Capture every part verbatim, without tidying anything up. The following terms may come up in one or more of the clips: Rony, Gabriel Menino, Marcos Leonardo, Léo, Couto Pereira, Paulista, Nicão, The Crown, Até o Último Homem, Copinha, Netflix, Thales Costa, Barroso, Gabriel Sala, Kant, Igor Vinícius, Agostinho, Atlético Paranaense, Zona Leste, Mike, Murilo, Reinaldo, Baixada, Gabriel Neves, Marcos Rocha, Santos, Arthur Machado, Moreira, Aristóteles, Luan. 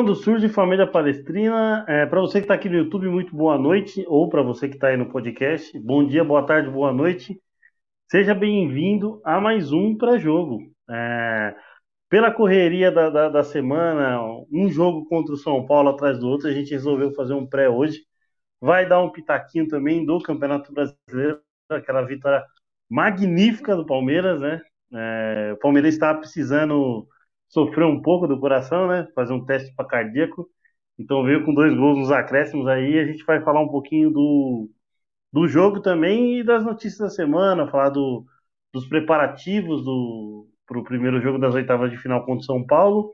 Quando surge família palestrina, é, para você que está aqui no YouTube, muito boa noite, ou para você que está aí no podcast, bom dia, boa tarde, boa noite. Seja bem-vindo a mais um pré-jogo. É, pela correria da, da, da semana, um jogo contra o São Paulo atrás do outro, a gente resolveu fazer um pré hoje. Vai dar um pitaquinho também do Campeonato Brasileiro, aquela vitória magnífica do Palmeiras, né? É, o Palmeiras está precisando sofreu um pouco do coração, né? Fazer um teste para cardíaco. Então veio com dois gols nos acréscimos aí. A gente vai falar um pouquinho do, do jogo também e das notícias da semana. Falar do, dos preparativos do, pro primeiro jogo das oitavas de final contra o São Paulo.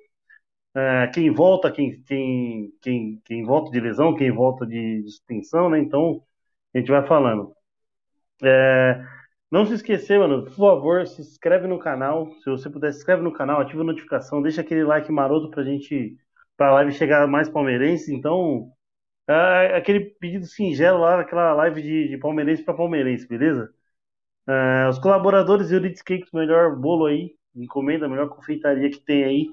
É, quem volta, quem, quem, quem, quem volta de lesão, quem volta de suspensão, né? Então a gente vai falando. É... Não se esquecer, mano, por favor, se inscreve no canal. Se você puder, se inscreve no canal, ativa a notificação, deixa aquele like maroto pra gente, pra live chegar mais palmeirense. Então, é aquele pedido singelo lá, aquela live de, de palmeirense pra palmeirense, beleza? É, os colaboradores e o Ritz Cakes, melhor bolo aí, encomenda, a melhor confeitaria que tem aí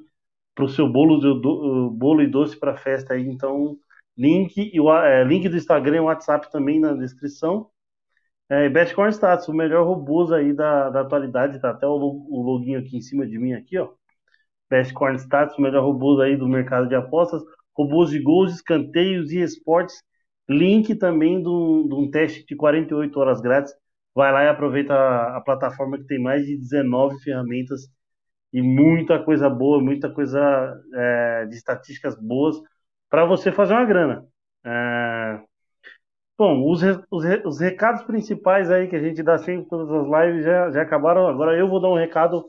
pro seu bolo, do, bolo e doce pra festa aí. Então, link, e o, é, link do Instagram e WhatsApp também na descrição. É, Betcorn Status, o melhor robôs aí da, da atualidade, tá até o, o loginho aqui em cima de mim, aqui, ó. Betcorn Status, o melhor robôs aí do mercado de apostas, robôs de gols, escanteios e esportes. Link também de um teste de quarenta e oito horas grátis. Vai lá e aproveita a, a plataforma que tem mais de dezenove ferramentas e muita coisa boa, muita coisa é, de estatísticas boas para você fazer uma grana. É... Bom, os, os, os recados principais aí que a gente dá sempre em todas as lives já, já acabaram. Agora eu vou dar um recado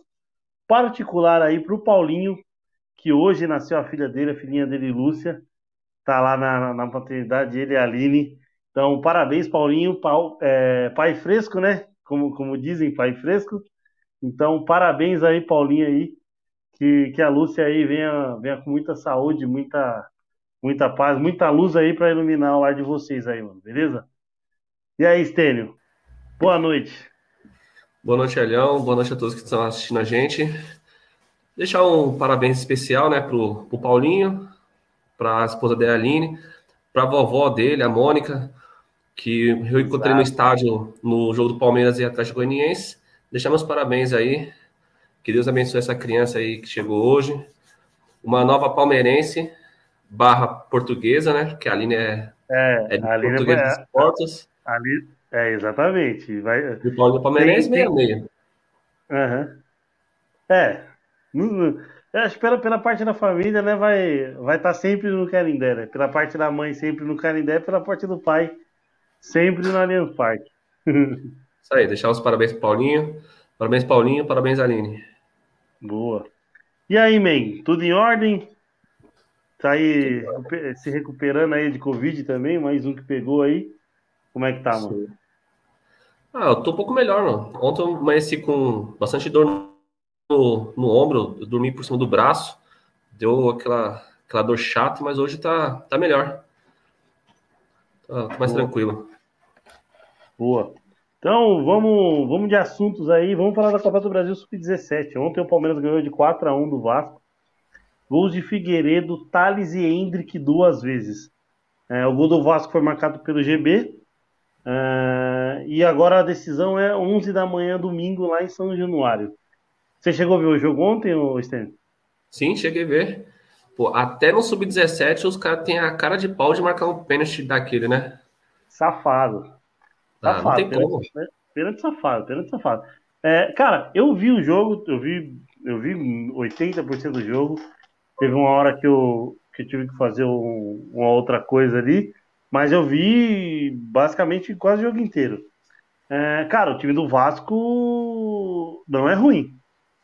particular aí pro Paulinho, que hoje nasceu a filha dele, a filhinha dele, Lúcia. Tá lá na, na paternidade, ele e a Aline. Então, parabéns, Paulinho. Pau, é, pai fresco, né? Como, como dizem, pai fresco. Então, parabéns aí, Paulinho, aí. Que, que a Lúcia aí venha, venha com muita saúde, muita... Muita paz, muita luz aí para iluminar o lar de vocês aí, mano, beleza? E aí, Estênio? Boa noite. Boa noite, Elião. Boa noite a todos que estão assistindo a gente. Deixar um parabéns especial, né, pro, pro Paulinho, pra esposa dele, a Aline, pra vovó dele, a Mônica, que eu encontrei Exato. No estádio, no jogo do Palmeiras e Atlético Goianiense. Deixar meus parabéns aí. Que Deus abençoe essa criança aí que chegou hoje. Uma nova palmeirense... barra portuguesa, né? Que a Aline é, é, é de Aline portuguesa é, dos portos. Aline, é, exatamente. Vai, e o Paulo Palmeirense meia meia. Uhum. É. Eu espero pela parte da família, né? Vai estar vai tá sempre no Carindé, né? Pela parte da mãe, sempre no Carindé. Pela parte do pai, sempre no Allianz Parque. Isso aí. Deixar os parabéns pro Paulinho. Parabéns, Paulinho. Parabéns, Aline. Boa. E aí, man? Tudo em ordem? Tá aí se recuperando aí de Covid também, mais um que pegou aí. Como é que tá, mano? Ah, eu tô um pouco melhor, mano. Ontem eu amanheci com bastante dor no, no ombro, eu dormi por cima do braço, deu aquela, aquela dor chata, mas hoje tá, tá melhor. Tá, tô mais Boa. Tranquilo. Boa. Então, vamos, vamos de assuntos aí. Vamos falar da Copa do Brasil sub dezessete. Ontem o Palmeiras ganhou de quatro a um do Vasco. Gols de Figueiredo, Thales e Endrick duas vezes. É, o gol do Vasco foi marcado pelo G B. É, e agora a decisão é onze da manhã, domingo, lá em São Januário. Você chegou a ver o jogo ontem, ô Estênio? Sim, cheguei a ver. Pô, até no sub dezessete os caras têm a cara de pau de marcar um pênalti daquele, né? Safado. Ah, safado, não tem como. Pênalti, pênalti safado, pênalti safado. É, cara, eu vi o jogo, eu vi, eu vi oitenta por cento do jogo. Teve uma hora que eu, que eu tive que fazer um, uma outra coisa ali, mas eu vi basicamente quase o jogo inteiro. É, cara, o time do Vasco não é ruim.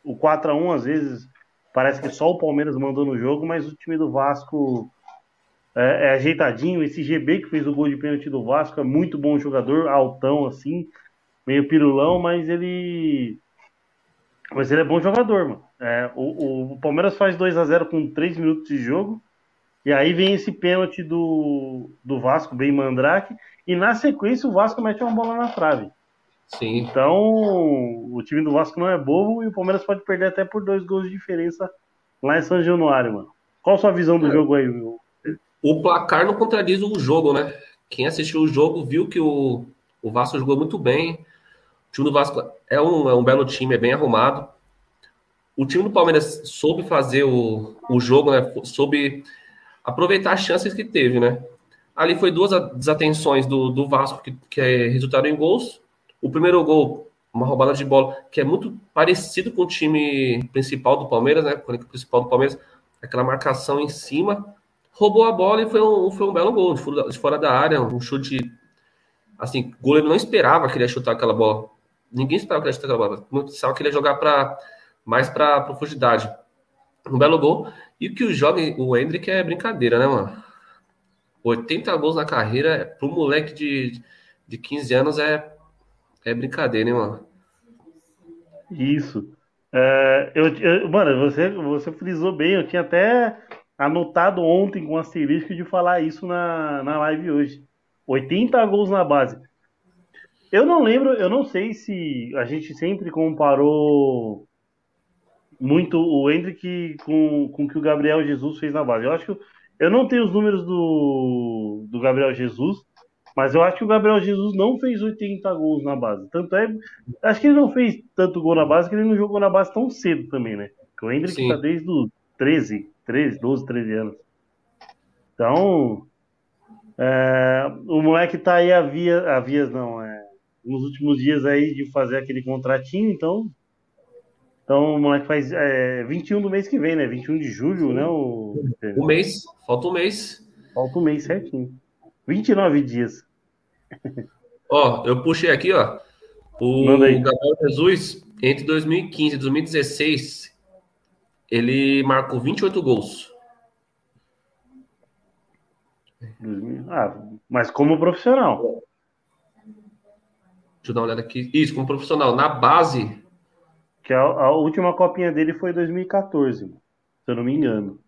O quatro a um, às vezes, parece que só o Palmeiras mandou no jogo, mas o time do Vasco é, é ajeitadinho. Esse G B que fez o gol de pênalti do Vasco é muito bom jogador, altão assim, meio pirulão, mas ele... Mas ele é bom jogador, mano. É, o, o Palmeiras faz dois a zero com três minutos de jogo. E aí vem esse pênalti do, do Vasco, bem mandrake. E na sequência o Vasco mete uma bola na trave. Sim. Então o time do Vasco não é bobo e o Palmeiras pode perder até por dois gols de diferença lá em São Januário, mano. Qual a sua visão do é, jogo aí, Will? O placar não contradiz o jogo, né? Quem assistiu o jogo viu que o, o Vasco jogou muito bem. O time do Vasco é um, é um belo time, é bem arrumado. O time do Palmeiras soube fazer o, o jogo, né? Soube aproveitar as chances que teve, né? Ali foi duas desatenções do, do Vasco que, que resultaram em gols. O primeiro gol, uma roubada de bola, que é muito parecido com o time principal do Palmeiras, né? O principal do Palmeiras, aquela marcação em cima, roubou a bola e foi um, foi um belo gol, de fora da área, um chute, assim, o goleiro não esperava que ele ia chutar aquela bola, ninguém esperava que ele ia chutar aquela bola, não pensava que ele ia jogar pra, mais para profundidade. Um belo gol, e o que o joga, o Endrick é brincadeira, né, mano? oitenta gols na carreira, pro moleque de, de quinze anos é, é brincadeira, né, mano? Isso. Uh, eu, eu, mano, você, você frisou bem, eu tinha até anotado ontem com asterisco de falar isso na, na live hoje. oitenta gols na base. Eu não lembro, eu não sei se a gente sempre comparou muito o Endrick com, com o que o Gabriel Jesus fez na base. Eu acho que eu, eu não tenho os números do, do Gabriel Jesus, mas eu acho que o Gabriel Jesus não fez oitenta gols na base. Tanto é, acho que ele não fez tanto gol na base, que ele não jogou na base tão cedo também, né? Porque o Endrick tá desde os treze, doze, treze anos. Então, é, o moleque tá aí a vias, a vias não, é, nos últimos dias aí de fazer aquele contratinho, então, então o moleque faz é, vinte e um do mês que vem, né? vinte e um de julho, né? O, o mês, falta um mês. Falta um mês certinho. vinte e nove dias. Ó, eu puxei aqui, ó. O Gabriel Jesus, entre dois mil e quinze e dois mil e dezesseis, ele marcou vinte e oito gols. Ah, mas como profissional. Deixa eu dar uma olhada aqui. Isso, como profissional. Na base... Que a, a última copinha dele foi em dois mil e quatorze, se eu não me engano.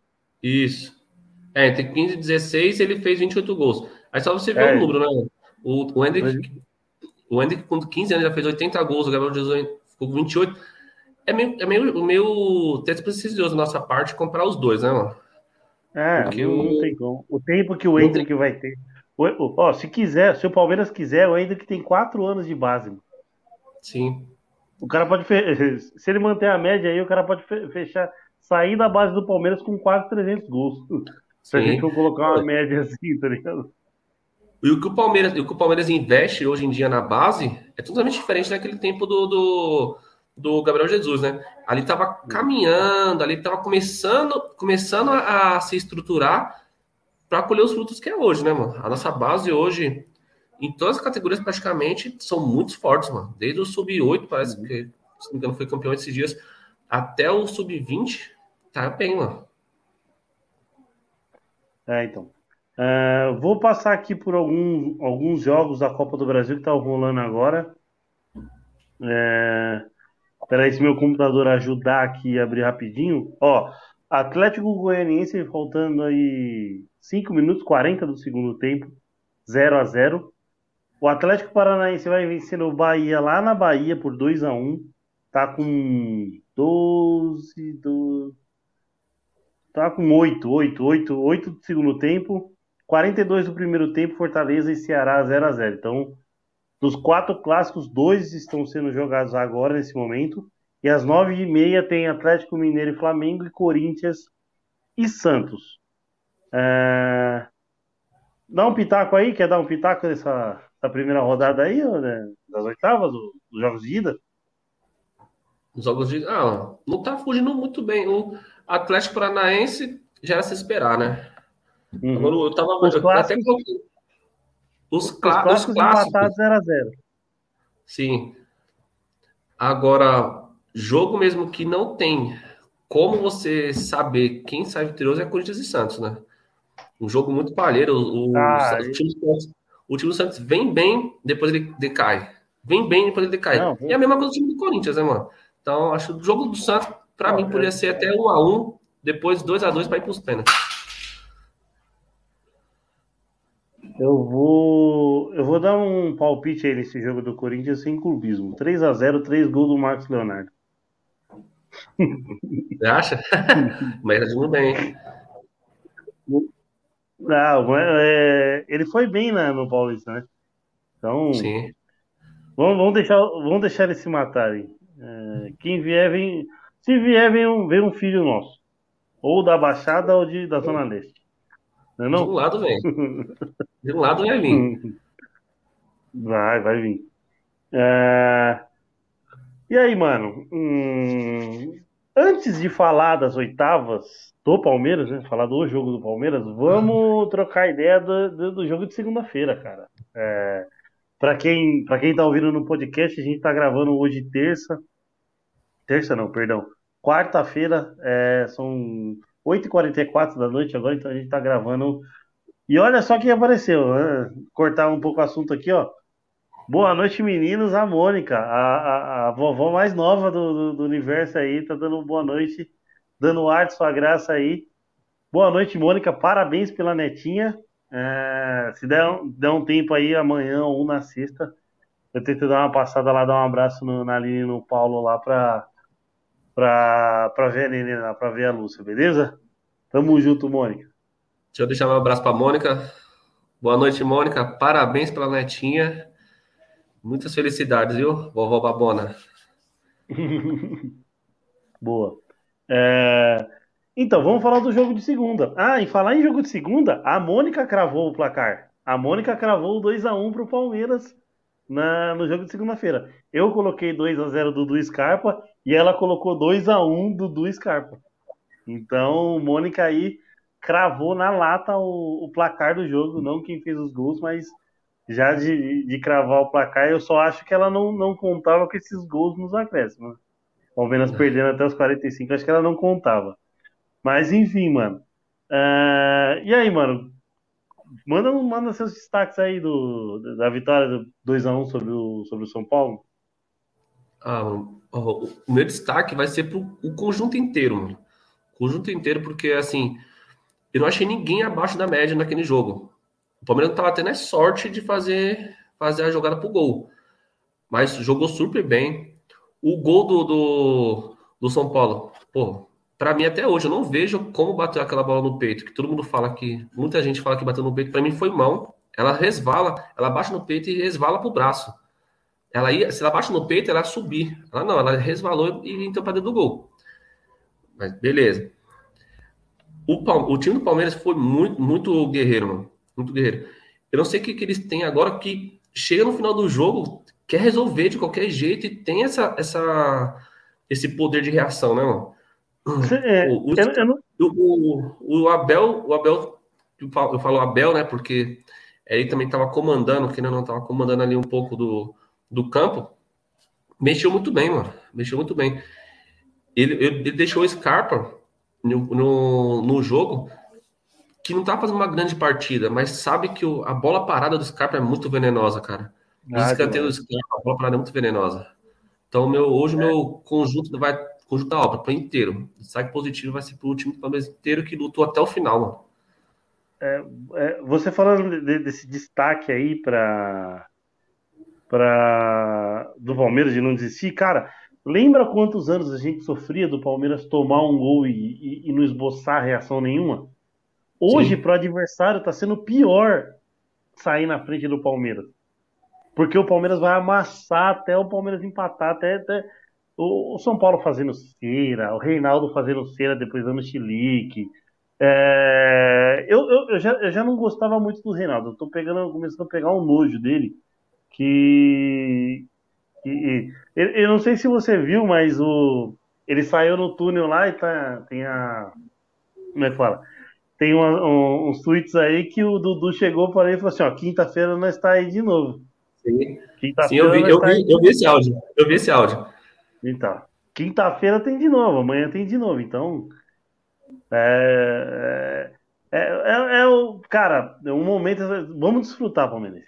Isso. É, entre quinze e dezesseis, ele fez vinte e oito gols. Aí só você vê é. o número, né? O, o Endrick, o Endrick, com quinze anos, já fez oitenta gols. O Gabriel Jesus ficou com vinte e oito. É meio, é meio, meio despretensioso da nossa parte comprar os dois, né, mano? É, porque não o... tem como. O tempo que o Endrick tem... vai ter. O, o, ó, se quiser, se o Palmeiras quiser, o Endrick tem quatro anos de base. Mano. Sim. O cara pode. Fe... Se ele manter a média aí, o cara pode fechar, sair da base do Palmeiras com quase trezentos gols. Se a gente for colocar uma média assim, tá ligado? E o que o Palmeiras, o que o Palmeiras investe hoje em dia na base é totalmente diferente daquele tempo do, do, do Gabriel Jesus, né? Ali tava caminhando, ali tava começando, começando a, a se estruturar para colher os frutos que é hoje, né, mano? A nossa base hoje, em todas as categorias praticamente, são muito fortes, mano. Desde o sub oito, parece que, se não me engano, foi campeão esses dias, até o sub vinte, tá bem, mano. É, então. Uh, vou passar aqui por algum, alguns jogos da Copa do Brasil que tá rolando agora. É... Peraí, se meu computador ajudar aqui a abrir rapidinho. Ó, Atlético Goianiense faltando aí cinco minutos e quarenta do segundo tempo, zero a zero. O Atlético Paranaense vai vencendo o Bahia lá na Bahia por dois a um. Tá com doze, doze... Tá com oito, oito, oito, oito do segundo tempo. quarenta e dois do primeiro tempo, Fortaleza e Ceará zero a zero. Então, dos quatro clássicos, dois estão sendo jogados agora, nesse momento. E às nove e meia tem Atlético Mineiro e Flamengo, e Corinthians e Santos. É... Dá um pitaco aí? Quer dar um pitaco nessa, nessa primeira rodada aí, né? Das oitavas, dos jogos de ida? Os jogos de ida? Ah, não tá fugindo muito bem. O Atlético Paranaense já era se esperar, né? Uhum. Agora, eu tava os eu clássicos, até... os, os clássicos, os clássicos empatados zero a zero. Sim. Agora, jogo mesmo que não tem como você saber quem sai vitorioso é Corinthians e Santos, né? Um jogo muito palheiro. O, ah, o, time, o time do Santos vem bem, depois ele decai. Vem bem, depois ele decai. Não, e a mesma coisa do time do Corinthians, né, mano? Então, acho que o jogo do Santos, pra não, mim, poderia é... ser até um a um, depois dois a dois pra ir pros pênaltis. Eu vou, eu vou dar um palpite aí nesse jogo do Corinthians sem clubismo. três a zero, três gols do Marcos Leonardo. Você acha? Mas tá jogando bem. Não, é, ele foi bem na, no Paulista, né? Então, sim. Vamos, vamos, deixar, vamos deixar eles se matarem. É, quem vier, vem. Se vier, vem um, vem um filho nosso. Ou da Baixada ou de, da Zona Leste. Não é não? De um lado vem. De um lado vai vir. Vai, vai vir. É... E aí, mano? Hum... Antes de falar das oitavas do Palmeiras, né? Falar do jogo do Palmeiras, vamos trocar a ideia do, do, do jogo de segunda-feira, cara. É... Pra quem, pra quem tá ouvindo no podcast, a gente tá gravando hoje terça. Terça não, perdão. Quarta-feira, é, são oito e quarenta e quatro da noite agora, então a gente tá gravando. E olha só quem apareceu, né? Cortar um pouco o assunto aqui, ó. Boa noite, meninos. A Mônica, a, a, a vovó mais nova do, do, do universo aí, tá dando boa noite, dando ar de sua graça aí. Boa noite, Mônica. Parabéns pela netinha. É, se der, der um tempo aí, amanhã ou na sexta, eu tento dar uma passada lá, dar um abraço no, na Aline e no Paulo lá pra... Pra, pra ver a Nenê, pra ver a Lúcia, beleza? Tamo junto, Mônica. Deixa eu deixar meu abraço pra Mônica. Boa noite, Mônica. Parabéns pela netinha. Muitas felicidades, viu? Vovó Babona. Boa. É... Então, vamos falar do jogo de segunda. Ah, e falar em jogo de segunda, a Mônica cravou o placar. A Mônica cravou o dois a um pro Palmeiras na... no jogo de segunda-feira. Eu coloquei dois a zero do Dudu Scarpa. E ela colocou dois a um do Dudu Scarpa. Então, Mônica aí cravou na lata o, o placar do jogo. Não quem fez os gols, mas já de, de cravar o placar. Eu só acho que ela não, não contava com esses gols nos acréscimos. Palmeiras perdendo até os quarenta e cinco. Acho que ela não contava. Mas, enfim, mano. Uh, e aí, mano? Manda, manda seus destaques aí do, da vitória do dois a um sobre o, sobre o São Paulo. Ah, mano. O meu destaque vai ser para o conjunto inteiro, mano. O conjunto inteiro, porque, assim, eu não achei ninguém abaixo da média naquele jogo. O Palmeiras não estava tendo a sorte de fazer, fazer a jogada para o gol. Mas jogou super bem. O gol do, do, do São Paulo, pô, para mim até hoje, eu não vejo como bateu aquela bola no peito, que todo mundo fala que, muita gente fala que bateu no peito, para mim foi mão. Ela resvala, ela bate no peito e resvala para o braço. Ela ia, se ela bate no peito, ela ia subir. Ela não, ela resvalou e entrou para dentro do gol. Mas beleza. O, o time do Palmeiras foi muito, muito guerreiro, mano. Muito guerreiro. Eu não sei o que, que eles têm agora, que chega no final do jogo, quer resolver de qualquer jeito e tem essa, essa, esse poder de reação, né, mano? É, o, o, eu, eu não... o, o, o Abel, o Abel, eu falo, eu falo Abel, né, porque ele também estava comandando, que não estava comandando ali um pouco do... do campo, mexeu muito bem, mano. Mexeu muito bem. Ele, ele deixou o Scarpa no, no, no jogo, que não tá fazendo uma grande partida, mas sabe que o, a bola parada do Scarpa é muito venenosa, cara. O ah, escanteio do Scarpa, a bola parada é muito venenosa. Então, meu, hoje o é. meu conjunto vai conjunto da obra, para inteiro. O destaque positivo vai ser pro time do Palmeiras inteiro, que lutou até o final, mano. É, é, você falando de, desse destaque aí para... Pra... do Palmeiras de não desistir, cara, lembra quantos anos a gente sofria do Palmeiras tomar um gol e, e, e não esboçar reação nenhuma? Hoje, pro adversário, tá sendo pior sair na frente do Palmeiras, porque o Palmeiras vai amassar até o Palmeiras empatar, até, até... o São Paulo fazendo cera, o Reinaldo fazendo cera, depois dando chilique. É... eu, eu, eu, já, eu já não gostava muito do Reinaldo, eu tô pegando, começando a pegar um nojo dele. Que, que eu, eu não sei se você viu, mas o ele saiu no túnel lá e tá, tem a como é que fala? Tem uma, um, uns tweets aí que o Dudu chegou para ele e falou assim: ó, quinta-feira nós tá aí de novo. Sim, Sim eu, vi, eu, tá vi, eu vi esse áudio. Eu vi esse áudio. Então, quinta-feira tem de novo, amanhã tem de novo. Então, é, é, é, é o cara, é um momento. Vamos desfrutar, Palmeiras.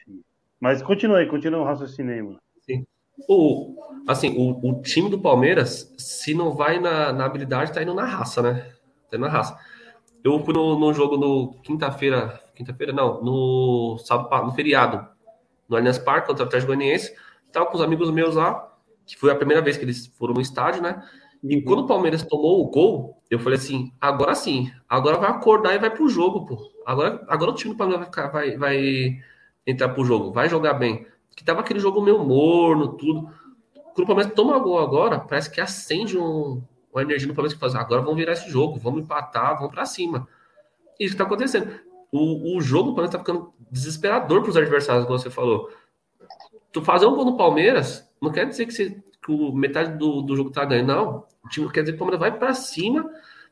Mas continua aí, continua o raciocínio aí, mano. Sim. O, assim, o, o time do Palmeiras, se não vai na, na habilidade, tá indo na raça, né? Tá indo na raça. Eu fui no, no jogo no quinta-feira, quinta-feira não, no sábado, no feriado, no Allianz Parque, contra o Atlético Goianiense, tava com os amigos meus lá, que foi a primeira vez que eles foram no estádio, né? E quando o Palmeiras tomou o gol, eu falei assim, agora sim, agora vai acordar e vai pro jogo, pô. Agora, agora o time do Palmeiras vai, ficar, vai, vai entrar pro jogo, vai jogar bem. Que tava aquele jogo meio morno, tudo. Quando o Palmeiras toma gol agora, parece que acende um, uma energia no Palmeiras que faz, agora vamos virar esse jogo, vamos empatar, vamos pra cima. E isso que tá acontecendo. O, o jogo do Palmeiras tá ficando desesperador pros adversários, como você falou. Tu fazer um gol no Palmeiras, não quer dizer que você... que metade do, do jogo tá ganhando, não. O time quer dizer que o Palmeiras vai pra cima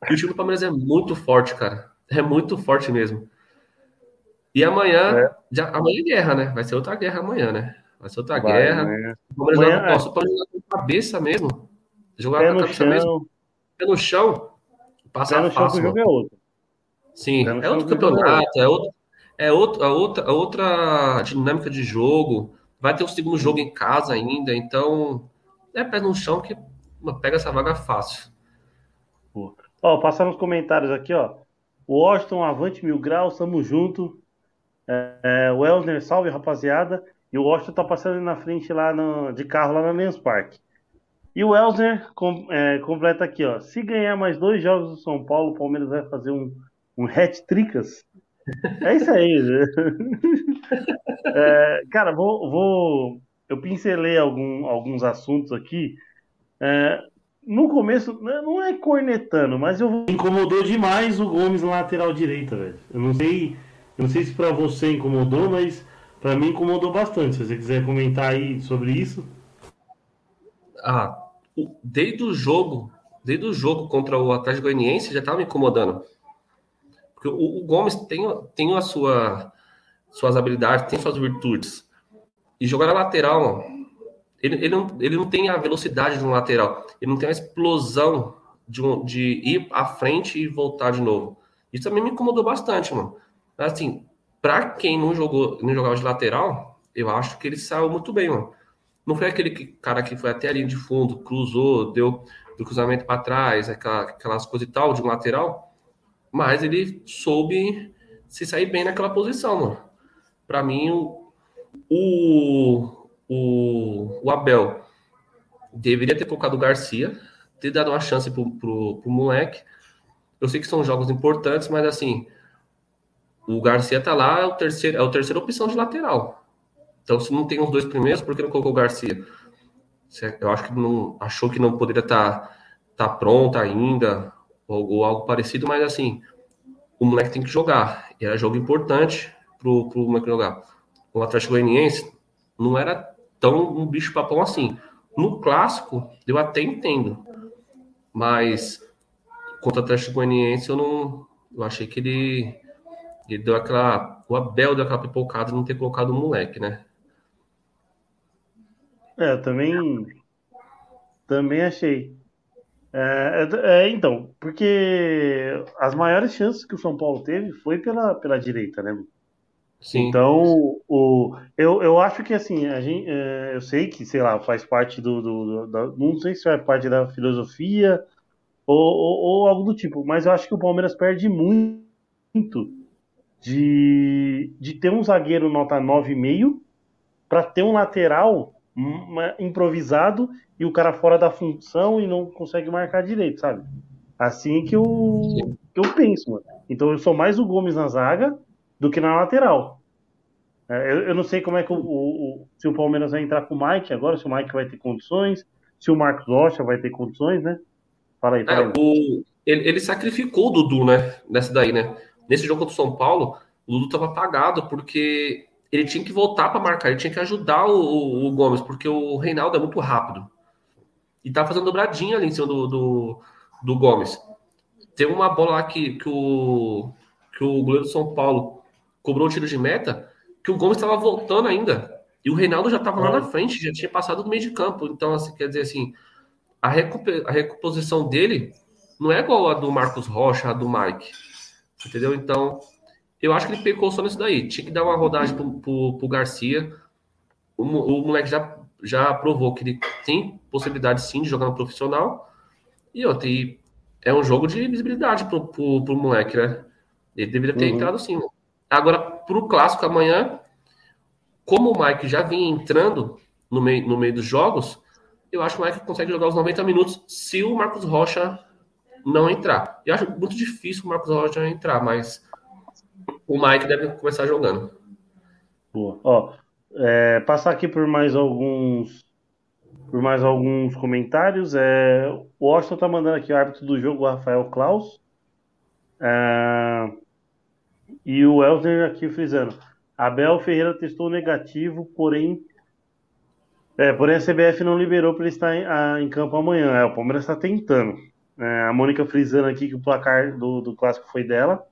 e o time do Palmeiras é muito forte, cara. É muito forte mesmo. E amanhã, é. já, amanhã é guerra, né? Vai ser outra guerra amanhã, né? Vai ser outra vai, guerra. Né? O Palmeiras amanhã, vai, é. o Palmeiras vai com a cabeça mesmo. Jogar pé com a cabeça chão. mesmo. Pé no chão, passa a passo. Pé no chão, o jogo é outro. Sim, é outro campeonato, é, outro, é, outro, é outra, outra dinâmica de jogo. Vai ter um segundo jogo em casa ainda, então... É pé no chão que pega essa vaga fácil. Pô. Ó, passando os comentários aqui, ó. O Washington, avante mil graus, tamo junto. É, é, o Elsner, salve, rapaziada. E o Washington tá passando na frente lá no, de carro, lá no Allianz Parque. E o Elsner com, é, completa aqui, ó. Se ganhar mais dois jogos do São Paulo, o Palmeiras vai fazer um, um hat-tricas. É isso aí, gente. É, cara, vou... vou... Eu pincelei algum, alguns assuntos aqui. É, no começo, não é cornetando, mas eu vou... Incomodou demais o Gomes na lateral direita, velho. Eu não sei, eu não sei se pra você incomodou, mas pra mim incomodou bastante. Se você quiser comentar aí sobre isso. Ah, desde o jogo, desde o jogo contra o Atlético Goianiense, já tava me incomodando. Porque o, o Gomes tem, tem a sua, suas habilidades, tem suas virtudes. E jogar na lateral, ele, ele, não, ele não tem a velocidade de um lateral. Ele não tem a explosão de, um, de ir à frente e voltar de novo. Isso também me incomodou bastante, mano. Assim, pra quem não, jogou, não jogava de lateral, eu acho que ele saiu muito bem, mano. Não foi aquele que, cara que foi até a linha de fundo, cruzou, deu do cruzamento pra trás, aquela, aquelas coisas e tal, de um lateral. Mas ele soube se sair bem naquela posição, mano. Pra mim, o O, o, o Abel deveria ter colocado o Garcia, ter dado uma chance pro, pro, pro moleque. Eu sei que são jogos importantes, mas assim, o Garcia tá lá, é o terceiro, é a terceira opção de lateral. Então, se não tem os dois primeiros, por que não colocou o Garcia? Eu acho que não achou que não poderia estar tá, tá pronto ainda, ou, ou algo parecido, mas assim, o moleque tem que jogar. E era jogo importante pro, pro moleque jogar. O Atlético Goianiense não era tão um bicho papão assim. No clássico, eu até entendo. Mas, contra o Atlético Goianiense, eu não... Eu achei que ele... Ele deu aquela... O Abel deu aquela pipocada de não ter colocado o moleque, né? É, eu também... Também achei. É, é, então, porque as maiores chances que o São Paulo teve foi pela, pela direita, né? Sim. Então, o, eu, eu acho que assim, a gente, eu sei que, sei lá, faz parte do, do, do não sei se é parte da filosofia ou, ou, ou algo do tipo, mas eu acho que o Palmeiras perde muito de, de ter um zagueiro nota nove vírgula cinco para ter um lateral improvisado e o cara fora da função e não consegue marcar direito, sabe? Assim que eu, que eu penso, mano. Então eu sou mais o Gomes na zaga do que na lateral. Eu, eu não sei como é que o, o, se o Palmeiras vai entrar com o Mike agora, se o Mike vai ter condições, se o Marcos Rocha vai ter condições, né? Fala aí, fala aí. É, o, ele, ele sacrificou o Dudu, né? Nessa daí, né? Nesse jogo contra o São Paulo, o Dudu tava apagado porque ele tinha que voltar para marcar, ele tinha que ajudar o, o, o Gomes, porque o Reinaldo é muito rápido. E tava fazendo dobradinha ali em cima do, do, do Gomes. Tem uma bola lá que, que, o, que o goleiro do São Paulo cobrou um tiro de meta, que o Gomes estava voltando ainda, e o Reinaldo já estava é. lá na frente, já tinha passado do meio de campo. Então, assim, quer dizer assim, a, recuper, a recomposição dele não é igual a do Marcos Rocha, a do Mike, entendeu? Então, eu acho que ele pecou só nisso daí, tinha que dar uma rodagem pro, pro, pro Garcia. O, o moleque já, já provou que ele tem possibilidade sim de jogar no profissional, e ó, tem, é um jogo de visibilidade pro, pro, pro moleque, né? Ele deveria ter uhum. entrado sim, né? Agora, para o clássico amanhã, como o Mike já vinha entrando no meio, no meio dos jogos, eu acho que o Mike consegue jogar os noventa minutos se o Marcos Rocha não entrar. Eu acho muito difícil o Marcos Rocha entrar, mas o Mike deve começar jogando. Boa. Ó, é, passar aqui por mais alguns por mais alguns comentários. É, o Washington tá mandando aqui o árbitro do jogo, o Rafael Klaus. É, e o Elder aqui frisando. Abel Ferreira testou negativo, porém é, porém a C B F não liberou para ele estar em, a, em campo amanhã. É, o Palmeiras está tentando. É, a Mônica frisando aqui que o placar do, do clássico foi dela.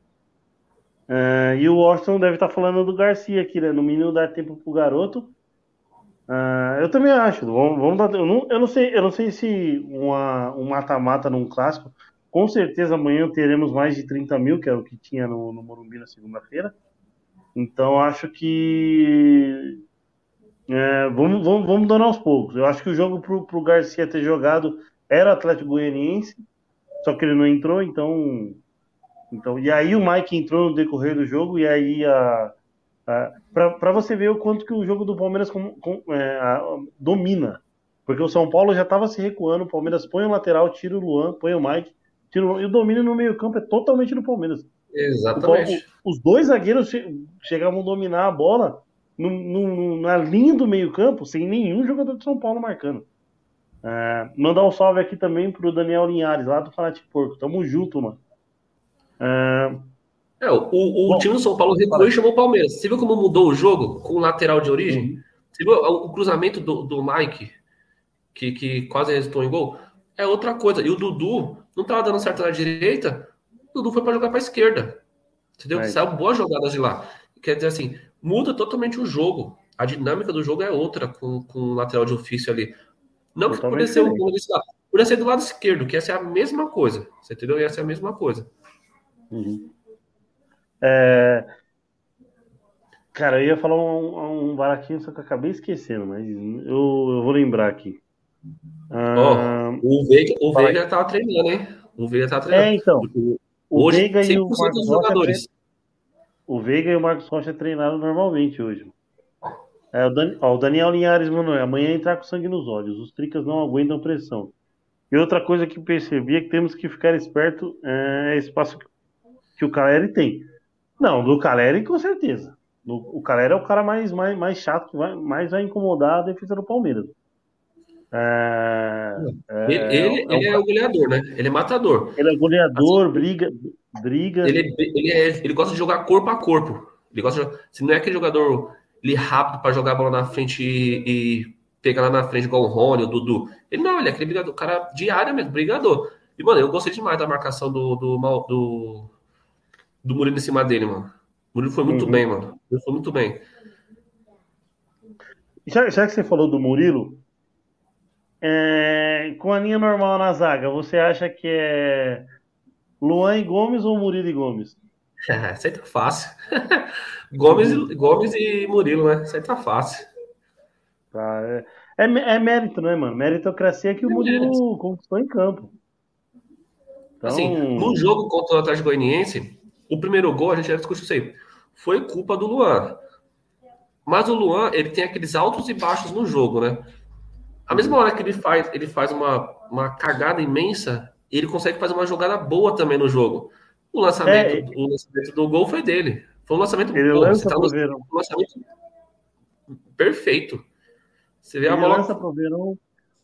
É, e o Washington deve estar tá falando do Garcia aqui, né? No mínimo dá tempo pro garoto. É, eu também acho. Vamos, vamos dar, eu, não, eu, não sei, eu não sei se uma, um mata-mata num clássico. Com certeza amanhã teremos mais de trinta mil, que era o que tinha no, no Morumbi na segunda-feira. Então acho que é, vamos, vamos, vamos dando aos poucos. Eu acho que o jogo para o Garcia ter jogado era Atlético Goianiense, só que ele não entrou, então, então e aí o Mike entrou no decorrer do jogo, e aí a, a, para você ver o quanto que o jogo do Palmeiras com, com, é, a, domina, porque o São Paulo já estava se recuando, o Palmeiras põe o lateral, tira o Luan, põe o Mike, tira o, e o domínio no meio campo é totalmente do Palmeiras. Exatamente. O, os dois zagueiros chegavam a dominar a bola no, no, na linha do meio campo sem nenhum jogador de São Paulo marcando. É, mandar um salve aqui também pro Daniel Linhares lá do Fanatic Porco. Tamo junto, mano. É, é, o o bom, time do São Paulo recuou e chamou o Palmeiras. Você viu como mudou o jogo com o lateral de origem? Uhum. Você viu o, o cruzamento do, do Mike que, que quase resultou em gol? É outra coisa. E o Dudu não tava dando certo na direita, o Dudu foi para jogar para a esquerda, entendeu? É. Saiu boas jogadas de lá. Quer dizer assim, muda totalmente o jogo. A dinâmica do jogo é outra com, com o lateral de ofício ali. Não que poderia ser, um, poderia ser do lado esquerdo, que ia ser a mesma coisa. Você entendeu? Ia ser a mesma coisa. Uhum. É... Cara, eu ia falar um, um baratinho, só que eu acabei esquecendo, mas eu, eu vou lembrar aqui. Ah... Oh, o Veiga, o Veiga tava treinando, hein? O Veiga tava treinando. É, então. O hoje, Veiga e o Marcos jogadores. Rocha, o Veiga e o Marcos Rocha treinaram normalmente hoje. É, o, Dan, ó, o Daniel Linhares, mano, amanhã entrar com sangue nos olhos. Os tricas não aguentam pressão. E outra coisa que percebi é que temos que ficar esperto é espaço que o Calleri tem. Não, do Calleri com certeza. O, o Calleri é o cara mais, mais, mais chato, que vai, mais vai incomodar a defesa do Palmeiras. É, ele é, ele, é, um, ele é o goleador, né? Ele é matador. Ele é goleador, assim, briga, briga. Ele, ele, é, ele gosta de jogar corpo a corpo. Ele gosta de, se não é aquele jogador ele rápido para jogar a bola na frente e, e pegar lá na frente, igual o Rony, o Dudu. Ele não, ele é aquele brigador, cara de área mesmo, brigador. E, mano, eu gostei demais da marcação do, do, do, do Murilo em cima dele, mano. O Murilo foi muito uhum. bem, mano. Ele foi muito bem. Já, já que você falou do Murilo. É, com a linha normal na zaga, você acha que é Luan e Gomes ou Murilo e Gomes? É, isso aí tá fácil. Gomes, Gomes e Murilo, né? Isso aí tá fácil. Tá, é, é, é mérito, né, mano? Meritocracia que o é Murilo mérito. Conquistou em campo. Então... Assim, no jogo contra o Atlético Goianiense, o primeiro gol, a gente já discutiu isso aí, foi culpa do Luan. Mas o Luan, ele tem aqueles altos e baixos no jogo, né? A mesma hora que ele faz, ele faz uma, uma cagada imensa, ele consegue fazer uma jogada boa também no jogo. O lançamento, é, o lançamento do gol foi dele. Foi um lançamento bom. Lança tá lançamento, um lançamento perfeito. Você vê ele a bola. Lança pro Veron,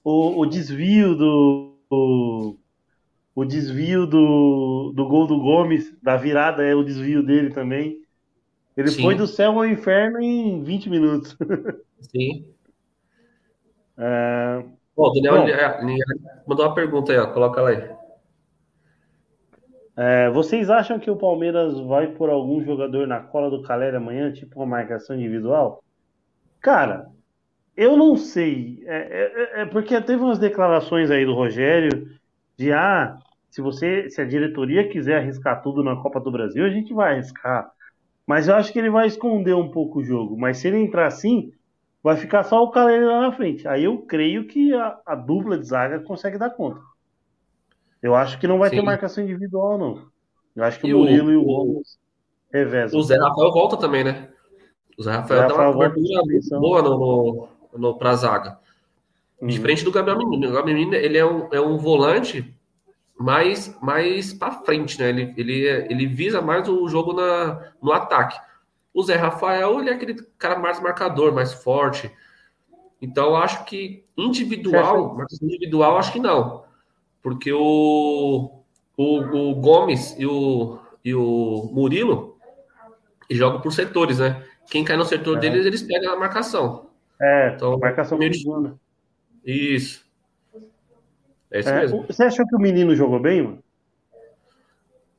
o, o desvio do. O, o desvio do, do gol do Gomes, da virada, é o desvio dele também. Ele Sim. foi do céu ao inferno em vinte minutos. Sim. É... Oh, o Daniel Bom, mandou uma pergunta aí, ó. Coloca ela aí. É, vocês acham que o Palmeiras vai por algum jogador na cola do Calleri amanhã, tipo uma marcação individual? Cara, eu não sei. É, é, é porque teve umas declarações aí do Rogério de ah, se você, se a diretoria quiser arriscar tudo na Copa do Brasil, a gente vai arriscar. Mas eu acho que ele vai esconder um pouco o jogo. Mas se ele entrar assim, vai ficar só o Calleri lá na frente. Aí eu creio que a, a dupla de zaga consegue dar conta. Eu acho que não vai Sim. ter marcação individual, não. Eu acho que e o Murilo o, e o Gomes revezam. O Zé Rafael volta também, né? O Zé Rafael, Zé Rafael dá uma cobertura boa no, no, no, pra zaga. Uhum. Diferente do Gabriel Menino. O Gabriel Menino, ele é um, é um volante mais, mais para frente, né? Ele, ele, ele visa mais o jogo na, no ataque. O Zé Rafael, ele é aquele cara mais marcador, mais forte. Então, eu acho que individual, mas individual, acho que não. Porque o, o, o Gomes e o, e o Murilo jogam por setores, né? Quem cai no setor é. deles, eles pegam a marcação. É, então, a marcação meio... segunda. Isso. É isso é, mesmo. Você achou que o menino jogou bem, mano?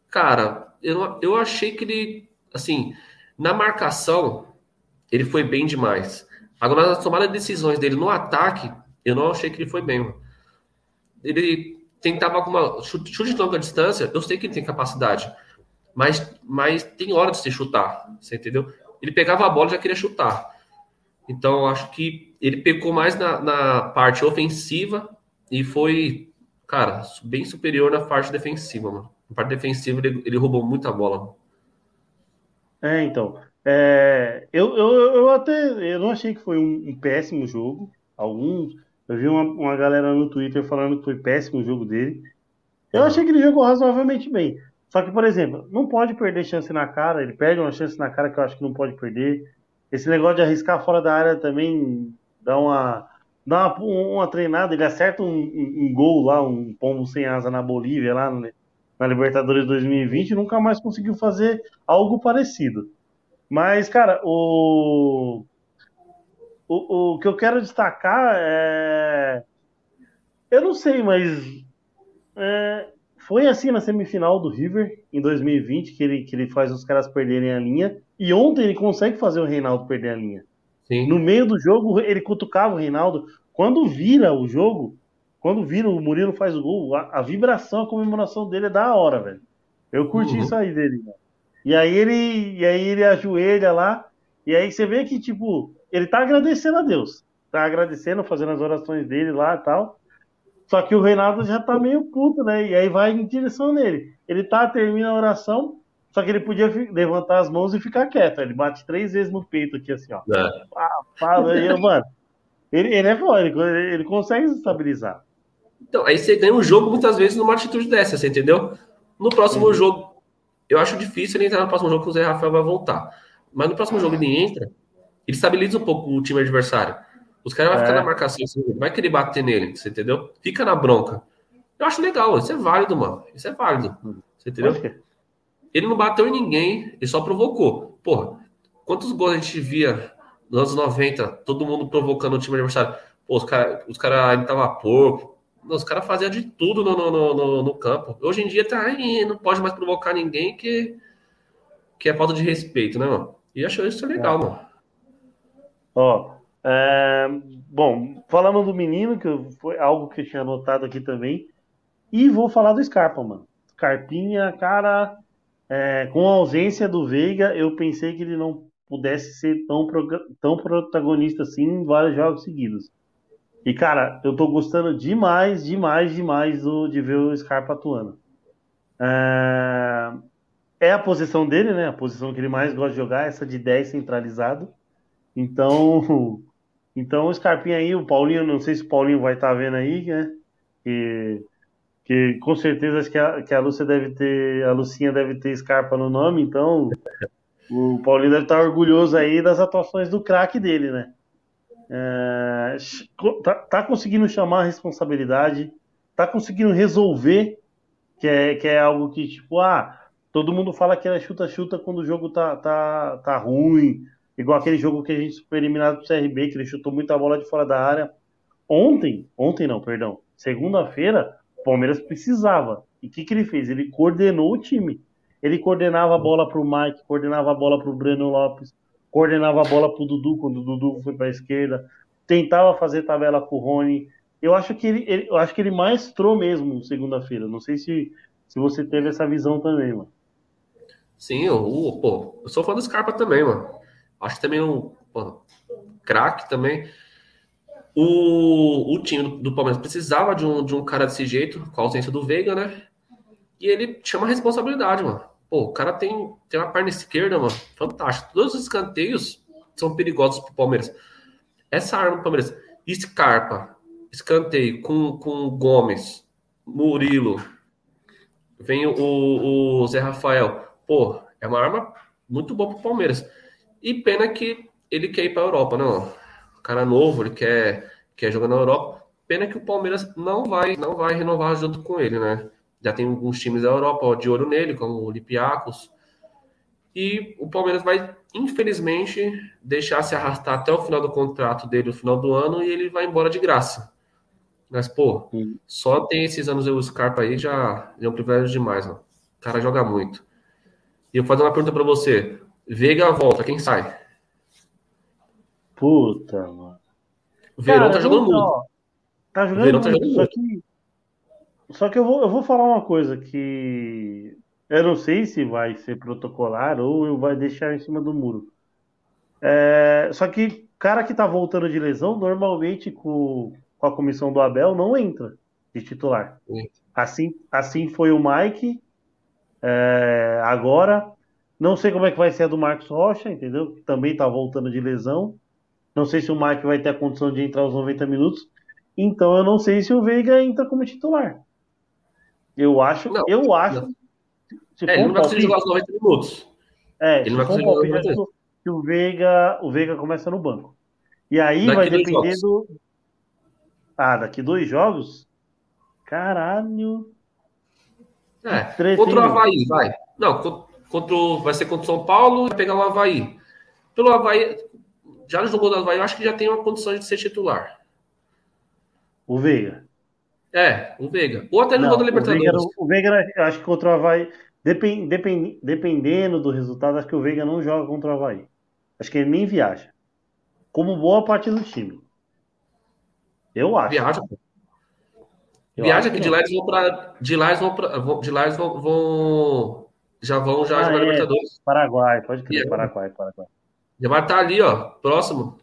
Cara, eu, eu achei que ele, assim, na marcação, ele foi bem demais. Agora, na tomada de decisões dele no ataque, eu não achei que ele foi bem, mano. Ele tentava alguma... Chute, chute de longa distância, eu sei que ele tem capacidade. Mas, mas tem hora de se chutar, você entendeu? Ele pegava a bola e já queria chutar. Então, eu acho que ele pecou mais na, na parte ofensiva e foi, cara, bem superior na parte defensiva, mano. Na parte defensiva, ele, ele roubou muita bola. É, então... É, eu, eu, eu até... Eu não achei que foi um, um péssimo jogo. Alguns... Eu vi uma, uma galera no Twitter falando que foi péssimo o jogo dele. Eu achei que ele jogou razoavelmente bem. Só que, por exemplo, não pode perder chance na cara. Ele perde uma chance na cara que eu acho que não pode perder. Esse negócio de arriscar fora da área também dá uma, dá uma, uma treinada. Ele acerta um, um, um gol lá, um pombo sem asa na Bolívia, lá no, na Libertadores dois mil e vinte, e nunca mais conseguiu fazer algo parecido. Mas, cara, o, o, o que eu quero destacar é... Eu não sei, mas... É... Foi assim na semifinal do River, em dois mil e vinte, que ele, que ele faz os caras perderem a linha. E ontem ele consegue fazer o Reinaldo perder a linha. Sim. No meio do jogo, ele cutucava o Reinaldo. Quando vira o jogo, quando vira o Murilo faz o gol, a, a vibração, a comemoração dele é da hora, velho. Eu curti uhum. isso aí dele. Né? E, aí ele, e aí ele ajoelha lá, e aí você vê que, tipo, ele tá agradecendo a Deus. Tá agradecendo, fazendo as orações dele lá e tal. Só que o Reinaldo já tá meio puto, né? E aí vai em direção nele. Ele tá, termina a oração, só que ele podia levantar as mãos e ficar quieto. Ele bate três vezes no peito aqui, assim, ó. Ah, fala aí, mano. Ele, ele é bom, ele, ele consegue se estabilizar. Então, aí você ganha um jogo muitas vezes numa atitude dessa, você entendeu? No próximo uhum. jogo, eu acho difícil ele entrar no próximo jogo que o Zé Rafael vai voltar. Mas no próximo jogo ele entra, ele estabiliza um pouco o time adversário. Os caras vão é. ficar na marcação, vai querer bater nele, você entendeu? Fica na bronca. Eu acho legal, isso é válido, mano. Isso é válido, você entendeu? Ele não bateu em ninguém, ele só provocou. Porra, quantos gols a gente via nos anos noventa, todo mundo provocando o time adversário? Pô, os caras os cara, ele tava porco. Os caras faziam de tudo no, no, no, no campo. Hoje em dia tá aí, não pode mais provocar ninguém, que, que é falta de respeito, né, mano? E eu acho isso legal, é. mano. Ó... Oh. É, bom, falamos do menino, que foi algo que eu tinha anotado aqui também. E vou falar do Scarpa, mano. Scarpinha, cara, é, com a ausência do Veiga, eu pensei que ele não pudesse ser tão, tão protagonista assim em vários jogos seguidos. E, cara, eu tô gostando demais, demais, demais do, de ver o Scarpa atuando. É, é a posição dele, né? A posição que ele mais gosta de jogar, essa de dez centralizado. Então, então o Scarpinha aí, o Paulinho, não sei se o Paulinho vai estar tá vendo aí, né? Que, que com certeza acho que a, que a Lúcia deve ter, a Lucinha deve ter Scarpa no nome, então o Paulinho deve estar tá orgulhoso aí das atuações do craque dele, né? É, tá, tá conseguindo chamar a responsabilidade, tá conseguindo resolver, que é, que é algo que, tipo, ah, todo mundo fala que é chuta-chuta quando o jogo tá, tá, tá ruim. Igual aquele jogo que a gente foi eliminado do C R B, que ele chutou muita bola de fora da área. Ontem, ontem não, perdão, segunda-feira, o Palmeiras precisava. E o que, que ele fez? Ele coordenou o time. Ele coordenava a bola pro Mike, coordenava a bola pro Breno Lopes, coordenava a bola pro Dudu, quando o Dudu foi pra esquerda, tentava fazer tabela com o Rony. Eu acho que ele, ele, eu acho que ele maestrou mesmo segunda-feira. Não sei se, se você teve essa visão também, mano. Sim, eu, eu, pô, eu sou fã do Scarpa também, mano. Acho também um craque também. O, o time do, do Palmeiras precisava de um, de um cara desse jeito, com a ausência do Veiga, né? E ele chama a responsabilidade, mano. Pô, o cara tem, tem uma perna esquerda, mano. Fantástico. Todos os escanteios são perigosos pro Palmeiras. Essa arma do Palmeiras, Scarpa, escanteio com, com o Gomes, Murilo, vem o, o Zé Rafael. Pô, é uma arma muito boa pro Palmeiras. E pena que ele quer ir pra Europa, não. O cara novo, ele quer, quer jogar na Europa. Pena que o Palmeiras não vai, não vai renovar junto com ele, né? Já tem alguns times da Europa ó, de olho nele, como o Olympiacos. E o Palmeiras vai, infelizmente, deixar se arrastar até o final do contrato dele, no final do ano, e ele vai embora de graça. Mas, pô, Sim. só tem esses anos o Scarpa aí, já, já é um privilégio demais, ó. O cara joga muito. E eu vou fazer uma pergunta pra você. Veiga volta, quem sai? Puta, mano. Veron cara, tá jogando muito. Ó, tá jogando Veron muito, tá jogando só muito. Que... Só que eu vou, eu vou falar uma coisa que eu não sei se vai ser protocolar ou eu vai deixar em cima do muro. É, só que cara que tá voltando de lesão, normalmente com, com a comissão do Abel, não entra de titular. Assim, assim foi o Mike. É, agora, não sei como é que vai ser a do Marcos Rocha, entendeu? Também tá voltando de lesão. Não sei se o Mike vai ter a condição de entrar aos noventa minutos. Então eu não sei se o Veiga entra como titular. Eu acho, não, eu acho. Não. É, ele não vai conseguir jogar os noventa minutos. É, ele não vai conseguir jogar os noventa minutos. Que o Veiga, o Veiga começa no banco. E aí vai depender do... Ah, daqui dois jogos? Caralho. É, contra o Avaí, vai. Não, contra o, vai ser contra o São Paulo e pegar o Avaí. Pelo Avaí, já no jogo do Avaí, eu acho que já tem uma condição de ser titular. O Veiga. É, o Veiga. Ou até no gol da Libertadores. O Veiga, o Veiga, acho que contra o Avaí, depend, depend, dependendo do resultado, acho que o Veiga não joga contra o Avaí. Acho que ele nem viaja. Como boa parte do time. Eu acho. Viaja. Eu viaja acho que de lá eles vão pra... De lá eles vão... Pra, de lá eles vão, vão já vão já ah, jogar é, Libertadores. Paraguai, pode crer. É. Paraguai, Paraguai. Já vai estar ali, ó. Próximo.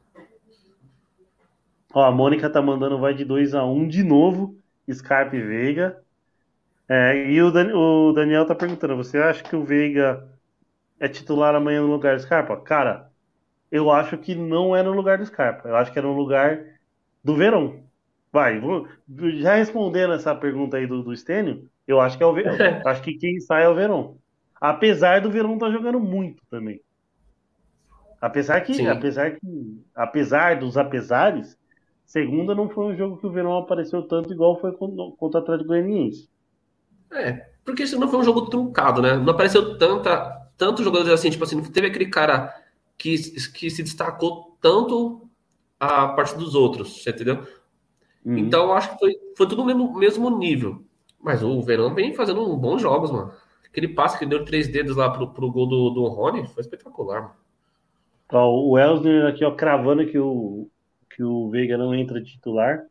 Ó, a Mônica tá mandando vai de dois a um de novo. Scarpa e Veiga. É, e o, Dan, o Daniel tá perguntando, você acha que o Veiga é titular amanhã no lugar do Scarpa? Cara, eu acho que não é no lugar do Scarpa. Eu acho que é no lugar do Veron. Vai, vou, já respondendo essa pergunta aí do, do Stênio, eu acho que é o Veron. Acho que quem sai é o Veron. Apesar do Veron tá jogando muito também. Apesar que, apesar que, apesar dos apesares, segunda não foi um jogo que o Veron apareceu tanto igual foi contra o Atlético Goianiense. É, porque isso não foi um jogo truncado, né? Não apareceu tanta, tantos jogadores assim, tipo assim, não teve aquele cara que, que se destacou tanto a parte dos outros, você entendeu? Uhum. Então, acho que foi, foi tudo no mesmo, mesmo nível. Mas o Veron vem fazendo bons jogos, mano. Aquele passe que deu três dedos lá pro, pro gol do, do Rony foi espetacular, mano. Ó, o Elsner aqui, ó, cravando que o que o Veiga não entra de titular.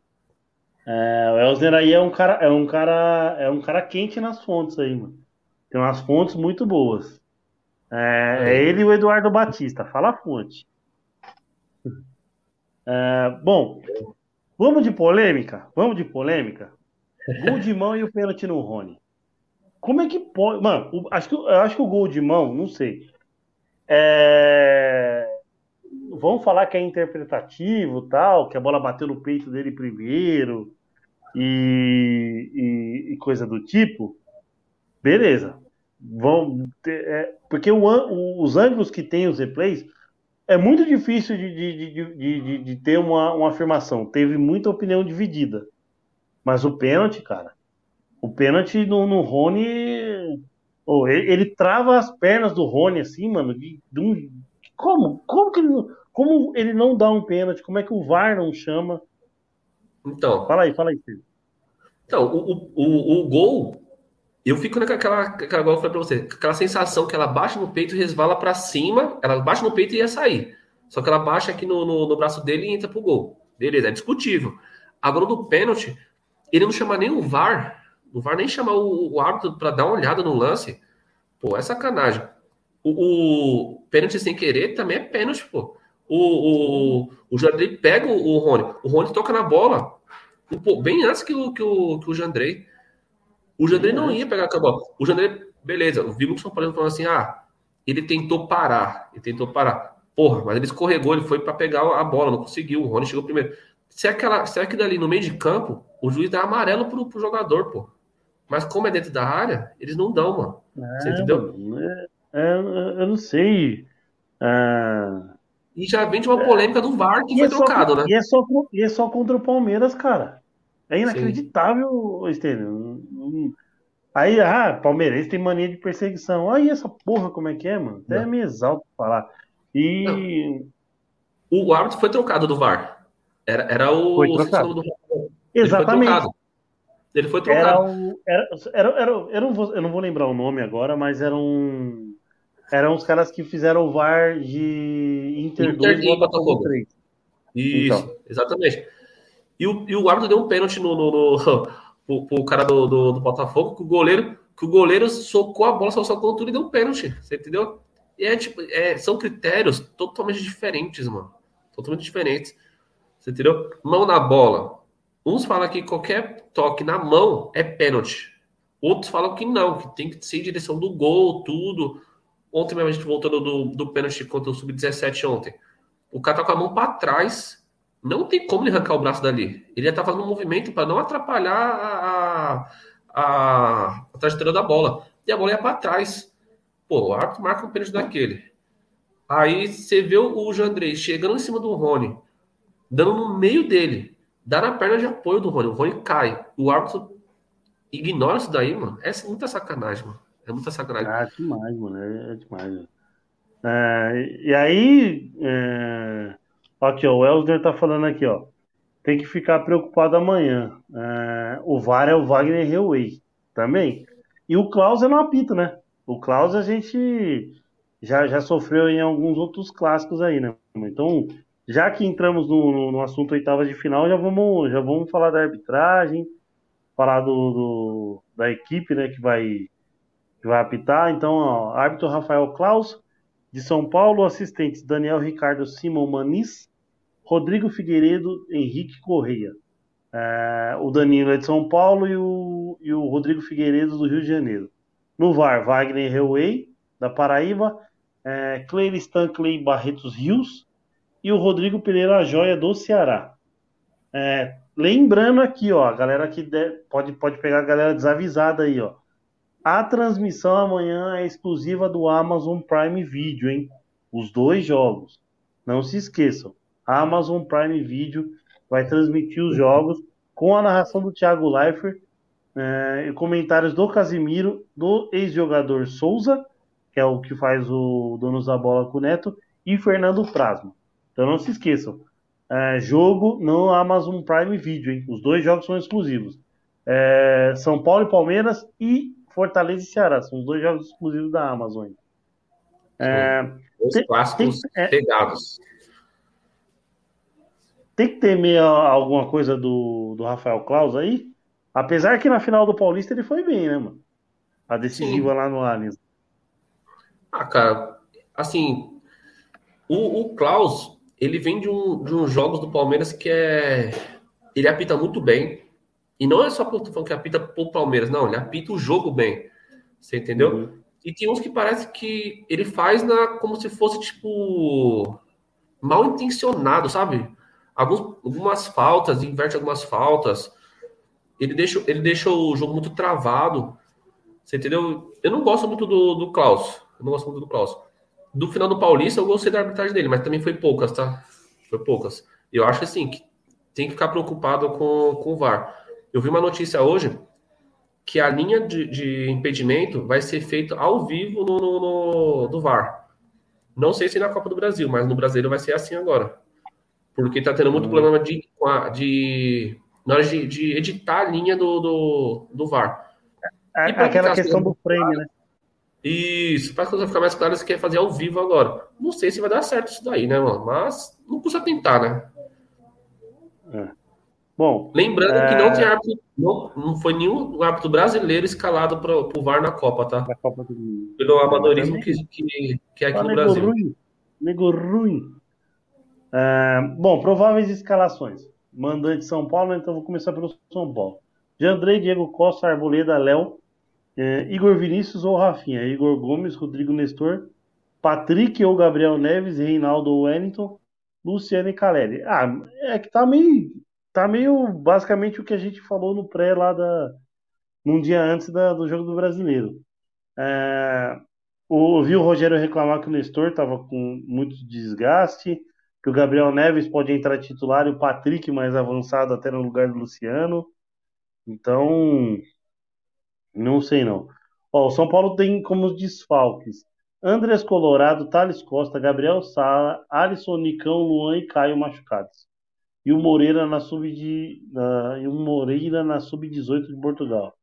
É, o Elsner aí é um cara, é um cara, é um cara quente nas fontes aí, mano. Tem umas fontes muito boas. É, é ele e o Eduardo Batista. Fala a fonte. É, bom, vamos de polêmica? Vamos de polêmica? Gol de mão e o pênalti no Rony. Como é que pode... Mano, eu acho que, eu acho que o gol de mão, não sei. É... Vão falar que é interpretativo, tal, que a bola bateu no peito dele primeiro e, e, e coisa do tipo. Beleza. Vão ter, é, porque o, o, os ângulos que tem os replays é muito difícil de, de, de, de, de, de ter uma, uma afirmação. Teve muita opinião dividida. Mas o pênalti, cara, o pênalti no, no Rony, oh, ele, ele trava as pernas do Rony assim, mano, de, de um... Como? Como que ele não, como ele não dá um pênalti? Como é que o V A R não chama? Então... Fala aí, fala aí, filho. Então, o, o, o gol... Eu fico naquela... Aquela, agora eu falei pra você. Aquela sensação que ela baixa no peito e resvala pra cima. Ela baixa no peito e ia sair. Só que ela baixa aqui no, no, no braço dele e entra pro gol. Beleza, é discutível. Agora, do pênalti, ele não chama nem o V A R. O V A R nem chama o, o árbitro pra dar uma olhada no lance. Pô, é sacanagem. O, o pênalti sem querer também é pênalti, pô. O, o, o Jandrei pega o, o Rony. O Rony toca na bola. O, pô, bem antes que o, que o, que o Jandrei. O Jandrei não ia pegar a bola. O Jandrei, beleza. Eu vi muitos São Paulo falando assim, ah, ele tentou parar. Ele tentou parar. Porra, mas ele escorregou, ele foi pra pegar a bola, não conseguiu. O Rony chegou primeiro. Se é, aquela, se é aquilo ali no meio de campo, o juiz dá amarelo pro, pro jogador, pô. Mas como é dentro da área, eles não dão, mano. É, você entendeu? É, é, eu não sei. Ah, e já vem de uma polêmica é, do V A R que foi é trocado, só, né? E é, só, e é só contra o Palmeiras, cara. É inacreditável, Estênio. Aí, ah, palmeirense tem mania de perseguição. Aí essa porra, como é que é, mano? Até não. me exalto pra falar. E... O árbitro foi trocado do V A R. Era, era o... Foi trocado. Do... Exatamente. Ele foi trocado. Ele foi trocado. Era um, era, era, era, eu, não vou, eu não vou lembrar o nome agora, mas era um... Eram os caras que fizeram o V A R de Inter, Inter dois e Botafogo três. Isso, então. Exatamente. E o, e o árbitro deu um pênalti no, no, no, no, pro cara do, do, do Botafogo, que o goleiro, que o goleiro socou a bola, só socou tudo e deu um pênalti. Você entendeu? E é tipo, é, são critérios totalmente diferentes, mano. Totalmente diferentes. Você entendeu? Mão na bola. Uns falam que qualquer toque na mão é pênalti. Outros falam que não, que tem que ser em direção do gol, tudo. Ontem mesmo a gente voltando do, do pênalti contra o sub dezessete ontem. O cara tá com a mão pra trás. Não tem como ele arrancar o braço dali. Ele já tá fazendo um movimento pra não atrapalhar a, a, a trajetória da bola. E a bola ia pra trás. Pô, o árbitro marca um pênalti daquele. Aí você vê o Jandrei chegando em cima do Rony. Dando no meio dele. Dá na perna de apoio do Rony. O Rony cai. O árbitro ignora isso daí, mano. É muita sacanagem, mano. É muita sacanagem. Ah, demais, mano. É demais. Mano. É, e aí, é... aqui, ó, o Elder tá falando aqui, ó. Tem que ficar preocupado amanhã. É... O V A R é o Wagner Reway também. E o Klaus é no apito, né? O Klaus a gente já, já sofreu em alguns outros clássicos aí, né? Então, já que entramos no, no assunto oitavas de final, já vamos, já vamos falar da arbitragem, falar do, do, da equipe, né, que vai... vai apitar. Então, ó, árbitro Rafael Klaus, de São Paulo, assistentes Daniel Ricardo Simão Maniz, Rodrigo Figueiredo, Henrique Correia. É, o Danilo é de São Paulo e o, e o Rodrigo Figueiredo do Rio de Janeiro. No V A R, Wagner Reway, da Paraíba, é, Cleire Stanley Barretos Rios e o Rodrigo Pereira Joia do Ceará. É, lembrando aqui, ó, a galera que de, pode, pode pegar a galera desavisada aí, ó. A transmissão amanhã é exclusiva do Amazon Prime Video, hein? Os dois jogos. Não se esqueçam. A Amazon Prime Video vai transmitir os jogos com a narração do Thiago Leifert, é, e comentários do Casimiro, do ex-jogador Souza, que é o que faz o Donos da Bola com o Neto, e Fernando Prasma. Então não se esqueçam. É, jogo no Amazon Prime Video, hein? Os dois jogos são exclusivos. É, São Paulo e Palmeiras e Fortaleza e Ceará, são os dois jogos exclusivos da Amazon. É, os clássicos tem, pegados. Tem que temer alguma coisa do, do Rafael Klaus aí? Apesar que na final do Paulista ele foi bem, né, mano? A decisiva Sim. lá no Allianz. Ah, cara, assim, o, o Klaus, ele vem de, um, de uns jogos do Palmeiras que é... Ele apita muito bem. E não é só que apita pro Palmeiras, não. Ele apita o jogo bem. Você entendeu? Uhum. E tem uns que parece que ele faz na, como se fosse, tipo, mal intencionado, sabe? Alguns, algumas faltas, inverte algumas faltas. Ele deixa, ele deixa o jogo muito travado. Você entendeu? Eu não gosto muito do, do Klaus. Eu não gosto muito do Klaus. Do final do Paulista, eu gostei da arbitragem dele, mas também foi poucas, tá? Foi poucas. E eu acho, assim, que tem que ficar preocupado com, com o V A R. Eu vi uma notícia hoje que a linha de, de impedimento vai ser feita ao vivo no, no, no, do V A R. Não sei se na Copa do Brasil, mas no Brasileiro vai ser assim agora. Porque tá tendo muito problema de, de, na hora de, de editar a linha do, do, do V A R. E aquela questão do frame, né? Isso, para as coisas ficarem mais claras, você quer fazer ao vivo agora. Não sei se vai dar certo isso daí, né, mano? Mas não custa tentar, né? É. Bom, lembrando é... que não tem árbitro, não, não foi nenhum árbitro brasileiro escalado para o V A R na Copa, tá? Na Copa do... Pelo amadorismo que, que, que é aqui ah, no nego Brasil. Ruim. Nego ruim. É, bom, prováveis escalações. Mandante São Paulo, então vou começar pelo São Paulo. Jandrei, Diego Costa, Arboleda, Léo, é, Igor Vinícius ou Rafinha, Igor Gomes, Rodrigo Nestor, Patrick ou Gabriel Neves, Reinaldo ou Wellington, Luciano e Calleri. Ah, é que tá meio... tá meio basicamente o que a gente falou no pré lá da, num dia antes da, do jogo do Brasileiro. É, ouvi o Rogério reclamar que o Nestor estava com muito desgaste, que o Gabriel Neves pode entrar titular e o Patrick mais avançado até no lugar do Luciano. Então, não sei não. Ó, o São Paulo tem como desfalques Andrés Colorado, Thales Costa, Gabriel Sala, Alisson, Nicão, Luan e Caio machucados. E o Moreira na sub dezoito de Portugal.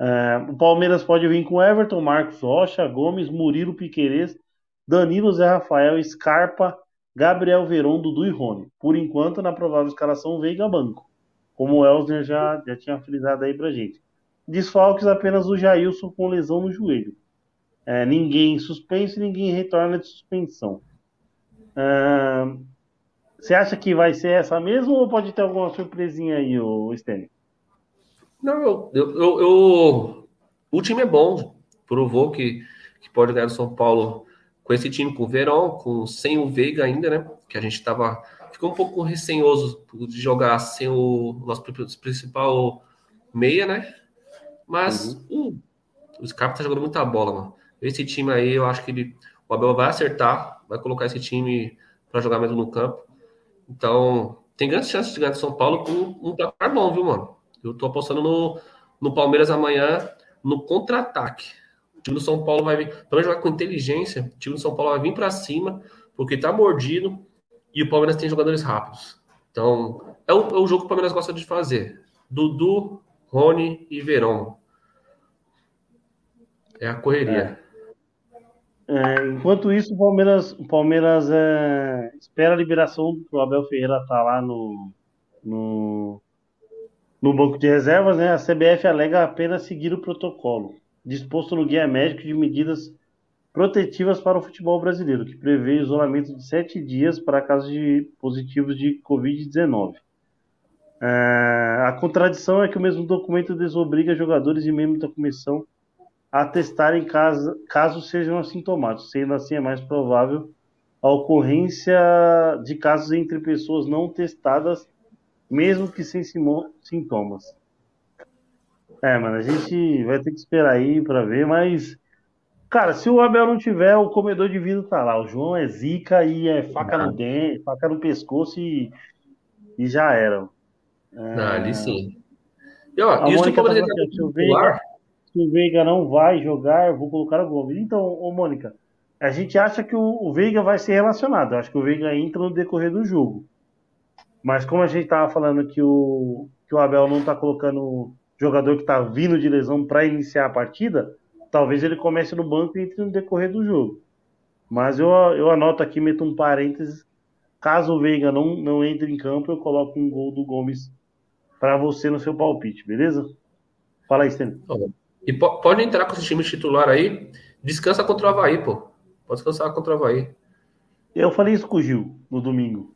É, o Palmeiras pode vir com Everton, Marcos Rocha, Gomes, Murilo, Piquerez, Danilo, Zé Rafael, Scarpa, Gabriel, Veron, Dudu e Rony. Por enquanto, na provável escalação, Veiga banco, como o Elsner já, já tinha frisado aí pra gente. Desfalques apenas o Jailson com lesão no joelho. É, ninguém suspenso e ninguém retorna de suspensão. Você é, acha que vai ser essa mesmo ou pode ter alguma surpresinha aí, Stênio? Não, eu, eu, eu, o time é bom, provou que, que pode ganhar o São Paulo com esse time, com o Veron, com, sem o Veiga ainda, né? Que a gente tava, ficou um pouco receoso de jogar sem o nosso principal meia, né? Mas uhum. o, o Scarpa tá jogando muita bola, mano. Esse time aí, eu acho que ele, o Abel vai acertar, vai colocar esse time para jogar mesmo no campo. Então, tem grandes chances de ganhar o São Paulo com um placar bom, viu, mano? Eu tô apostando no, no Palmeiras amanhã, no contra-ataque. O time do São Paulo vai vir, também jogar com inteligência, o time do São Paulo vai vir pra cima, porque tá mordido, e o Palmeiras tem jogadores rápidos. Então, é o, é o jogo que o Palmeiras gosta de fazer. Dudu, Rony e Veron. É a correria. É. É, enquanto isso, o Palmeiras, o Palmeiras é, espera a liberação pro Abel Ferreira tá lá no... no... no banco de reservas, né, a C B F alega apenas seguir o protocolo disposto no Guia Médico de Medidas Protetivas para o Futebol Brasileiro, que prevê isolamento de sete dias para casos de positivos de covid dezenove. É, a contradição é que o mesmo documento desobriga jogadores e membros da comissão a testarem caso, caso sejam assintomáticos, sendo assim é mais provável a ocorrência de casos entre pessoas não testadas mesmo que sem sintomas. É, mano, a gente vai ter que esperar aí pra ver, mas... Cara, se o Abel não tiver, o comedor de vidro tá lá. O João é zica e é faca não. no dente, faca no pescoço e, e já era. É... Não, ali sim. E ó, isso Mônica tá aqui, se, o Veiga, se o Veiga não vai jogar, eu vou colocar o Gomes. Então, ô Mônica, a gente acha que o, o Veiga vai ser relacionado. Eu acho que o Veiga entra no decorrer do jogo. Mas como a gente estava falando que o, que o Abel não está colocando o jogador que está vindo de lesão para iniciar a partida, talvez ele comece no banco e entre no decorrer do jogo. Mas eu, eu anoto aqui, meto um parênteses, caso o Veiga não, não entre em campo, eu coloco um gol do Gomes para você no seu palpite, beleza? Fala aí, Stênio. E po- pode entrar com esse time titular aí, descansa contra o Avaí, pô. Pode descansar contra o Avaí. Eu falei isso com o Gil no domingo.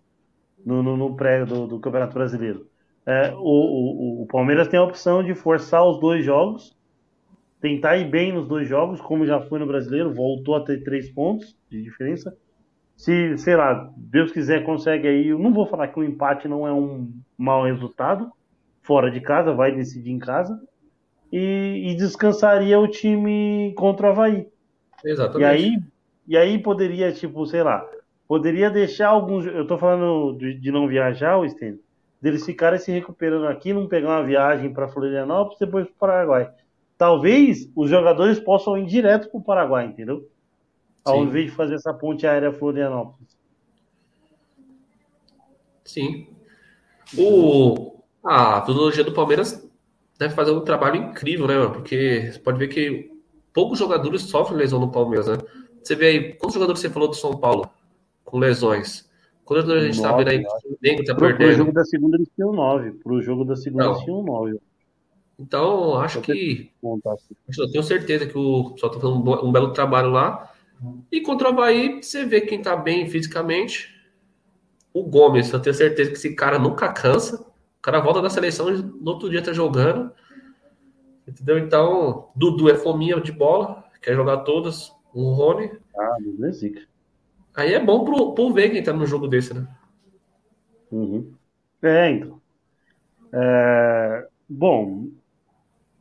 No, no, no pré do, do Campeonato Brasileiro. É, o, o, o Palmeiras tem a opção de forçar os dois jogos, tentar ir bem nos dois jogos, como já foi no Brasileiro, voltou a ter três pontos de diferença. Se, sei lá, Deus quiser, consegue aí. Eu não vou falar que um empate não é um mau resultado, fora de casa, vai decidir em casa. E, e descansaria o time contra o Avaí. Exatamente. E aí, e aí poderia, tipo, sei lá. Poderia deixar alguns... Eu tô falando de, de não viajar, o Stênio, deles ficarem se recuperando aqui, não pegar uma viagem para Florianópolis, depois para o Paraguai. Talvez os jogadores possam ir direto para o Paraguai, entendeu? Ao Sim. invés de fazer essa ponte aérea Florianópolis. Sim. O... A fisiologia do Palmeiras deve fazer um trabalho incrível, né, mano? Porque você pode ver que poucos jogadores sofrem lesão no Palmeiras, né? Você vê aí, quantos jogadores você falou do São Paulo? Com lesões. Quando a gente nove, tá vendo aí que o Flamengo tá pro, perdendo. Pro jogo da segunda eles tinham nove. Pro jogo da segunda eles tinham nove. Então, acho que... Eu tenho certeza que o pessoal tá fazendo um belo trabalho lá. E contra o Bahia, você vê quem tá bem fisicamente. O Gomes. Eu tenho certeza que esse cara nunca cansa. O cara volta da seleção e no outro dia tá jogando. Entendeu? Então, Dudu é fominha de bola. Quer jogar todas. O Rony. Ah, Dudu é zica. Aí é bom pro, pro ver quem tá no jogo desse, né? Uhum. É, então. É, bom, o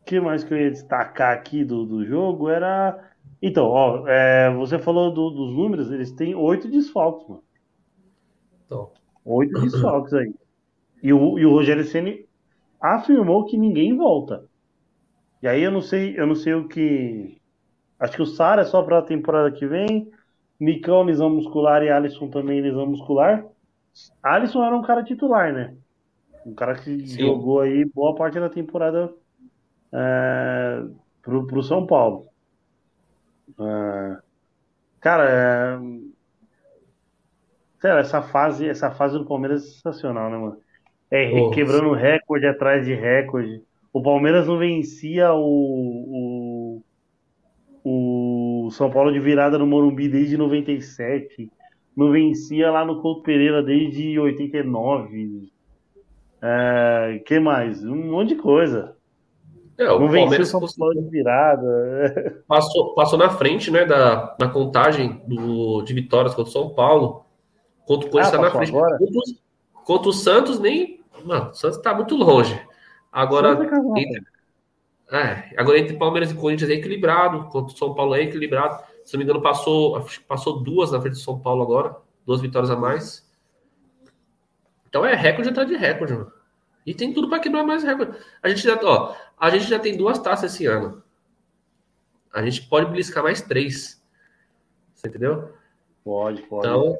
que mais que eu ia destacar aqui do, do jogo era... Então, ó, é, você falou do, dos números, eles têm oito desfalques, mano. Então. Oito desfalques aí. E o, e o Rogério Ceni afirmou que ninguém volta. E aí eu não sei, eu não sei o que... Acho que o Sara é só para a temporada que vem. Nicão, lesão muscular, e Alisson também, lesão muscular. Alisson era um cara titular, né? Um cara que Sim. jogou aí boa parte da temporada é, pro, pro São Paulo. É, cara, é, sério, essa fase, essa fase do Palmeiras é sensacional, né, mano? É, oh, quebrando sim. recorde atrás de recorde. O Palmeiras não vencia o, o, o São Paulo de virada no Morumbi desde noventa e sete. Não vencia lá no Couto Pereira desde oitenta e nove. É, que mais? Um monte de coisa. É, não o venceu o São Paulo de virada. Passou, passou na frente, né, da, na contagem do, de vitórias contra o São Paulo. Contra o Corinthians ah, tá na frente. Agora? Contra o Santos, nem... Mano, o Santos tá muito longe. Agora entre, é, agora entre Palmeiras e Corinthians é equilibrado, contra o São Paulo é equilibrado. Se não me engano, passou, passou duas na frente do São Paulo agora, duas vitórias a mais. Então é recorde atrás de recorde, mano. E tem tudo para quebrar mais recorde. A gente, já, ó, a gente já tem duas taças esse ano. A gente pode beliscar mais três. Você entendeu? Pode, pode. Então...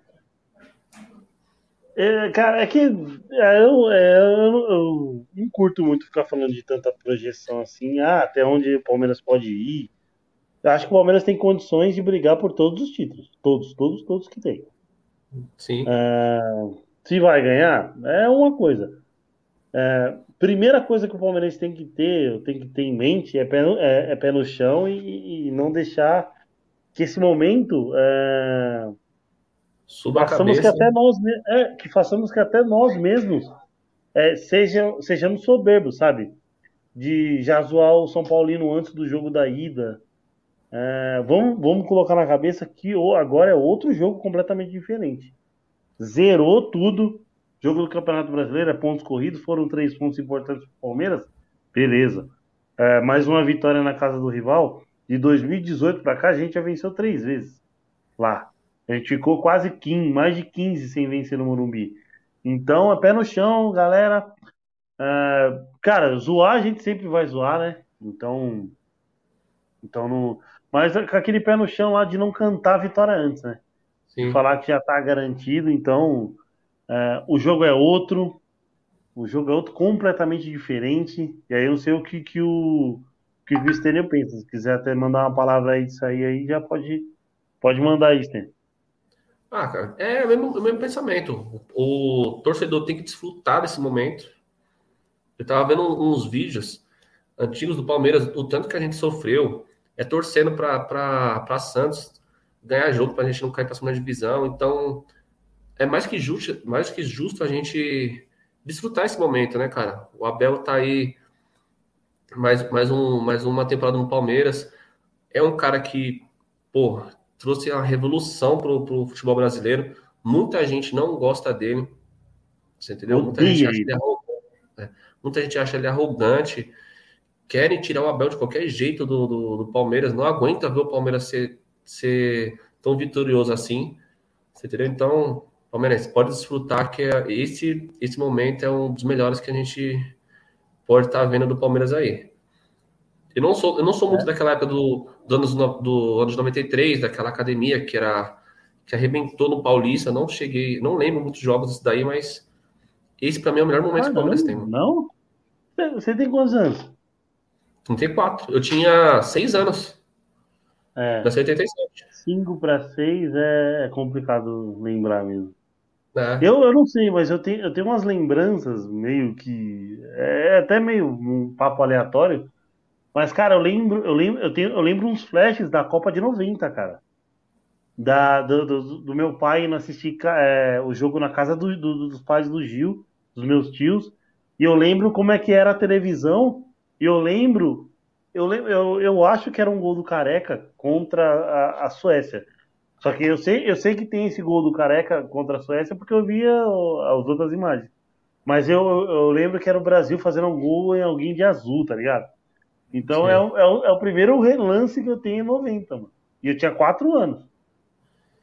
É, cara, é que é, eu, é, eu, eu não curto muito ficar falando de tanta projeção assim, ah, até onde o Palmeiras pode ir. Eu acho que o Palmeiras tem condições de brigar por todos os títulos. Todos, todos, todos que tem. Sim. É, se vai ganhar, é uma coisa. É, primeira coisa que o Palmeiras tem que ter, tem que ter em mente, é pé no, é, é pé no chão e, e não deixar que esse momento... É, Suba façamos a cabeça, que até nós é, que façamos que até nós mesmos é, sejam, sejamos soberbos, sabe? De já zoar o São Paulino antes do jogo da ida. É, vamos, vamos colocar na cabeça que agora é outro jogo completamente diferente. Zerou tudo. Jogo do Campeonato Brasileiro é pontos corridos, foram três pontos importantes para o Palmeiras. Beleza. É, mais uma vitória na casa do rival. De dois mil e dezoito para cá, a gente já venceu três vezes lá. A gente ficou quase quinze, mais de quinze sem vencer no Morumbi. Então, é pé no chão, galera. Uh, cara, zoar a gente sempre vai zoar, né? Então, então não... Mas com aquele pé no chão lá de não cantar a vitória antes, né? Sim. Falar que já tá garantido, então... Uh, o jogo é outro. O jogo é outro, completamente diferente. E aí eu não sei o que, que o que o Estênio pensa. Se quiser até mandar uma palavra aí disso aí, aí já pode, pode mandar aí, Estênio. Ah, cara, é o mesmo, o mesmo pensamento. O, o torcedor tem que desfrutar desse momento. Eu tava vendo uns vídeos antigos do Palmeiras, o tanto que a gente sofreu, é torcendo pra, pra, pra Santos ganhar jogo, pra gente não cair pra segunda divisão. Então, é mais que justo, mais que justo a gente desfrutar esse momento, né, cara? O Abel tá aí mais, mais, um, mais uma temporada no Palmeiras. É um cara que, porra, trouxe a revolução pro, pro futebol brasileiro. Muita gente não gosta dele. Você entendeu? Muita gente, acha ele arrogante, né? Muita gente acha ele arrogante. Querem tirar o Abel de qualquer jeito do, do, do Palmeiras. Não aguenta ver o Palmeiras ser, ser tão vitorioso assim. Você entendeu? Então, Palmeiras, pode desfrutar que esse, esse momento é um dos melhores que a gente pode estar vendo do Palmeiras aí. Eu não sou, eu não sou muito é. daquela época do, do, anos, do anos noventa e três, daquela academia que, era, que arrebentou no Paulista. Não cheguei, não lembro muitos jogos disso daí, mas esse pra mim é o melhor momento ah, que o Palmeiras tem. Não? Você tem quantos anos? trinta e quatro. Eu tinha seis anos. É. Nasci em oitenta e sete. cinco para seis é complicado lembrar mesmo. É. Eu, eu não sei, mas eu tenho, eu tenho umas lembranças meio que. É até meio um papo aleatório. Mas, cara, eu lembro, eu lembro, eu tenho, eu lembro uns flashes da Copa de noventa, cara. Da, do, do, do meu pai indo assistir é, o jogo na casa do, do, dos pais do Gil, dos meus tios. E eu lembro como é que era a televisão. E eu lembro, eu, lembro, eu, eu acho que era um gol do Careca contra a, a Suécia. Só que eu sei, eu sei que tem esse gol do Careca contra a Suécia porque eu via as outras imagens. Mas eu, eu lembro que era o Brasil fazendo um gol em alguém de azul, tá ligado? Então é, é, o, é, o, é o primeiro relance que eu tenho em noventa, mano. E eu tinha quatro anos.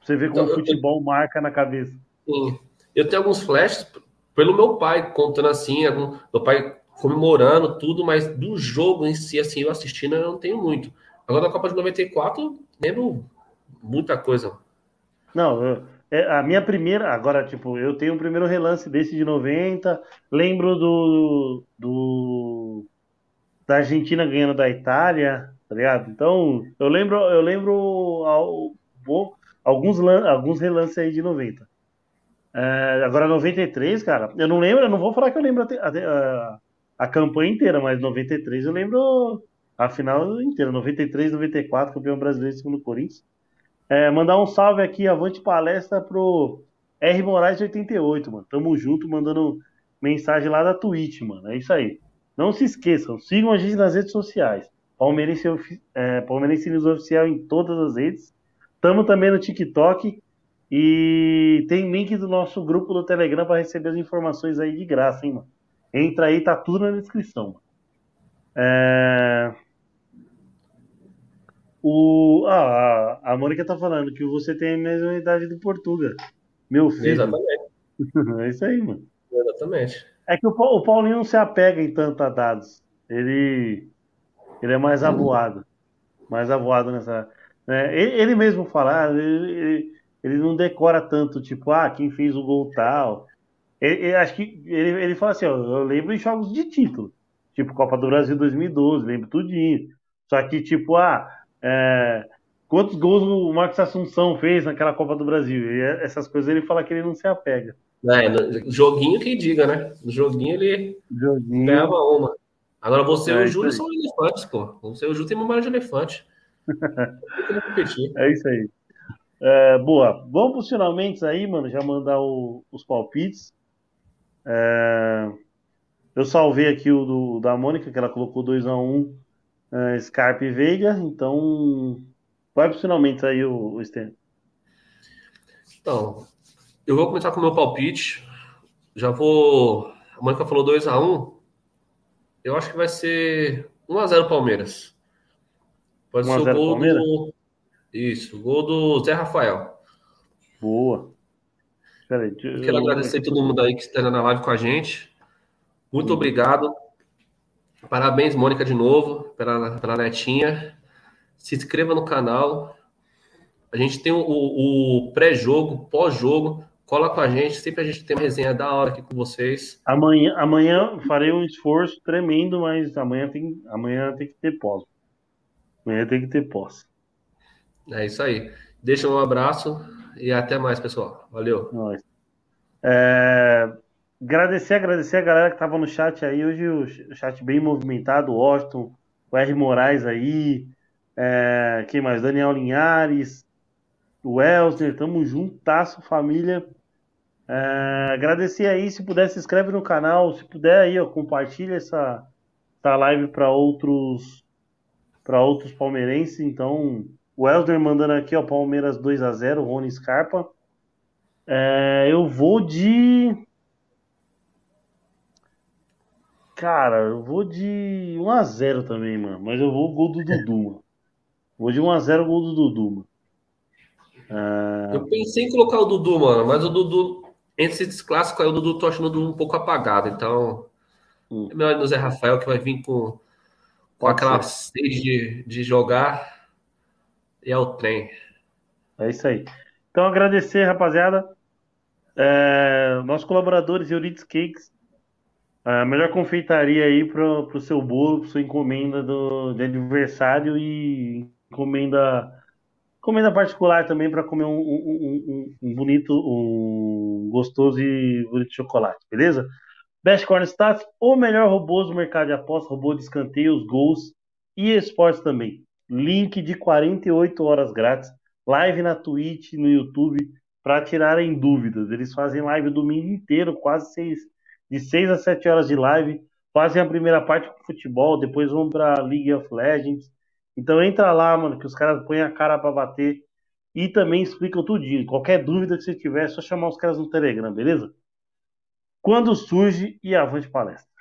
Você vê como então, o futebol eu... marca na cabeça. Sim. Eu tenho alguns flashes pelo meu pai contando assim, algum... meu pai comemorando tudo, mas do jogo em si, assim, eu assistindo, eu não tenho muito. Agora, na Copa de noventa e quatro, lembro muita coisa. Não, eu... a minha primeira, agora, tipo, eu tenho o primeiro relance desse de noventa, lembro do, do da Argentina ganhando da Itália, tá ligado? Então, eu lembro, eu lembro ao, alguns, alguns relances aí de noventa. É, agora, noventa e três, cara, eu não lembro, eu não vou falar que eu lembro a, a, a campanha inteira, mas noventa e três eu lembro a final inteira, noventa e três, noventa e quatro, campeão brasileiro em cima do Corinthians. É, mandar um salve aqui, avante palestra, pro R Moraes oitenta e oito, mano. Tamo junto, mandando mensagem lá da Twitch, mano. É isso aí. Não se esqueçam, sigam a gente nas redes sociais. Palmeirense, é, Palmeirense News Oficial em todas as redes. Tamo também no TikTok. E tem link do nosso grupo do Telegram para receber as informações aí de graça, hein, mano. Entra aí, tá tudo na descrição, mano. É... O, ah, a Mônica tá falando que você tem a mesma idade do Portuga. Meu filho. Exatamente. É isso aí, mano. Exatamente. É que o, o Paulinho não se apega em tanto a dados. Ele, ele é mais avoado. Hum. Mais avoado nessa... É, ele, ele mesmo fala, ele, ele, ele não decora tanto, tipo, ah, quem fez o gol tal. Ele, ele, acho que ele, ele fala assim, ó, eu lembro de jogos de título. Tipo, Copa do Brasil dois mil e doze, lembro tudinho. Só que, tipo, ah... É, quantos gols o Marcos Assunção fez naquela Copa do Brasil? E essas coisas ele fala que ele não se apega. É, joguinho que diga, né? No joguinho ele joguinho. Pegava uma. Agora você é, e o Júlio são elefantes, pô. Você e o Júlio tem memória de elefante. É isso aí. É, boa. Vamos para os finalmente aí, mano. Já mandar o, os palpites. É, eu salvei aqui o do, da Mônica, que ela colocou dois a um. Uh, Scarpa e Veiga, então vai para os finalmente aí o, o Stan. Então, eu vou começar com o meu palpite. Já vou. A Mônica falou dois a um. Eu acho que vai ser um a zero Palmeiras. Pode ser o gol Palmeiras? do. Isso, o gol do Zé Rafael. Boa. Peraí, eu... Quero agradecer a todo mundo aí que está na live com a gente. Muito Sim. obrigado. Parabéns, Mônica, de novo, pela, pela netinha. Se inscreva no canal. A gente tem o, o pré-jogo, pós-jogo. Cola com a gente. Sempre a gente tem uma resenha da hora aqui com vocês. Amanhã, amanhã farei um esforço tremendo, mas amanhã tem, amanhã tem que ter pós. Amanhã tem que ter pós. É isso aí. Deixa um abraço e até mais, pessoal. Valeu. Nós. É... Agradecer, agradecer a galera que tava no chat aí. Hoje o chat bem movimentado. O Austin, o R. Moraes aí. É, quem mais? Daniel Linhares. O Elsner. Tamo juntasso, família. É, agradecer aí. Se puder, se inscreve no canal. Se puder aí, ó, compartilha essa, essa live para outros para outros palmeirenses. Então, o Elsner mandando aqui, ó, Palmeiras dois a zero, Rony Scarpa. É, eu vou de... Cara, eu vou de um a zero também, mano. Mas eu vou gol do Dudu, mano. Vou de um a zero gol do Dudu, mano. Ah... Eu pensei em colocar o Dudu, mano. Mas o Dudu, entre esses clássicos aí, o Dudu tô achando o Dudu um pouco apagado. Então, hum. é melhor no Zé Rafael, que vai vir com, com aquela sede de, de jogar. E é o trem. É isso aí. Então, agradecer, rapaziada. É... Nossos colaboradores, Euridice Cakes. A melhor confeitaria aí pro, pro seu bolo, pro sua encomenda do, de aniversário e encomenda, encomenda particular também para comer um, um, um, um bonito, um gostoso e bonito chocolate, beleza? Best Corn Stats, o melhor robô do mercado de apostas, robô de escanteios, gols e esportes também. Link de quarenta e oito horas grátis, live na Twitch, no YouTube, para tirarem dúvidas. Eles fazem live o domingo inteiro, quase seis de seis a sete horas de live, fazem a primeira parte com futebol, depois vão pra League of Legends. Então entra lá, mano, que os caras põem a cara pra bater e também explicam tudinho. Qualquer dúvida que você tiver, é só chamar os caras no Telegram, beleza? quando surge e avante palestra.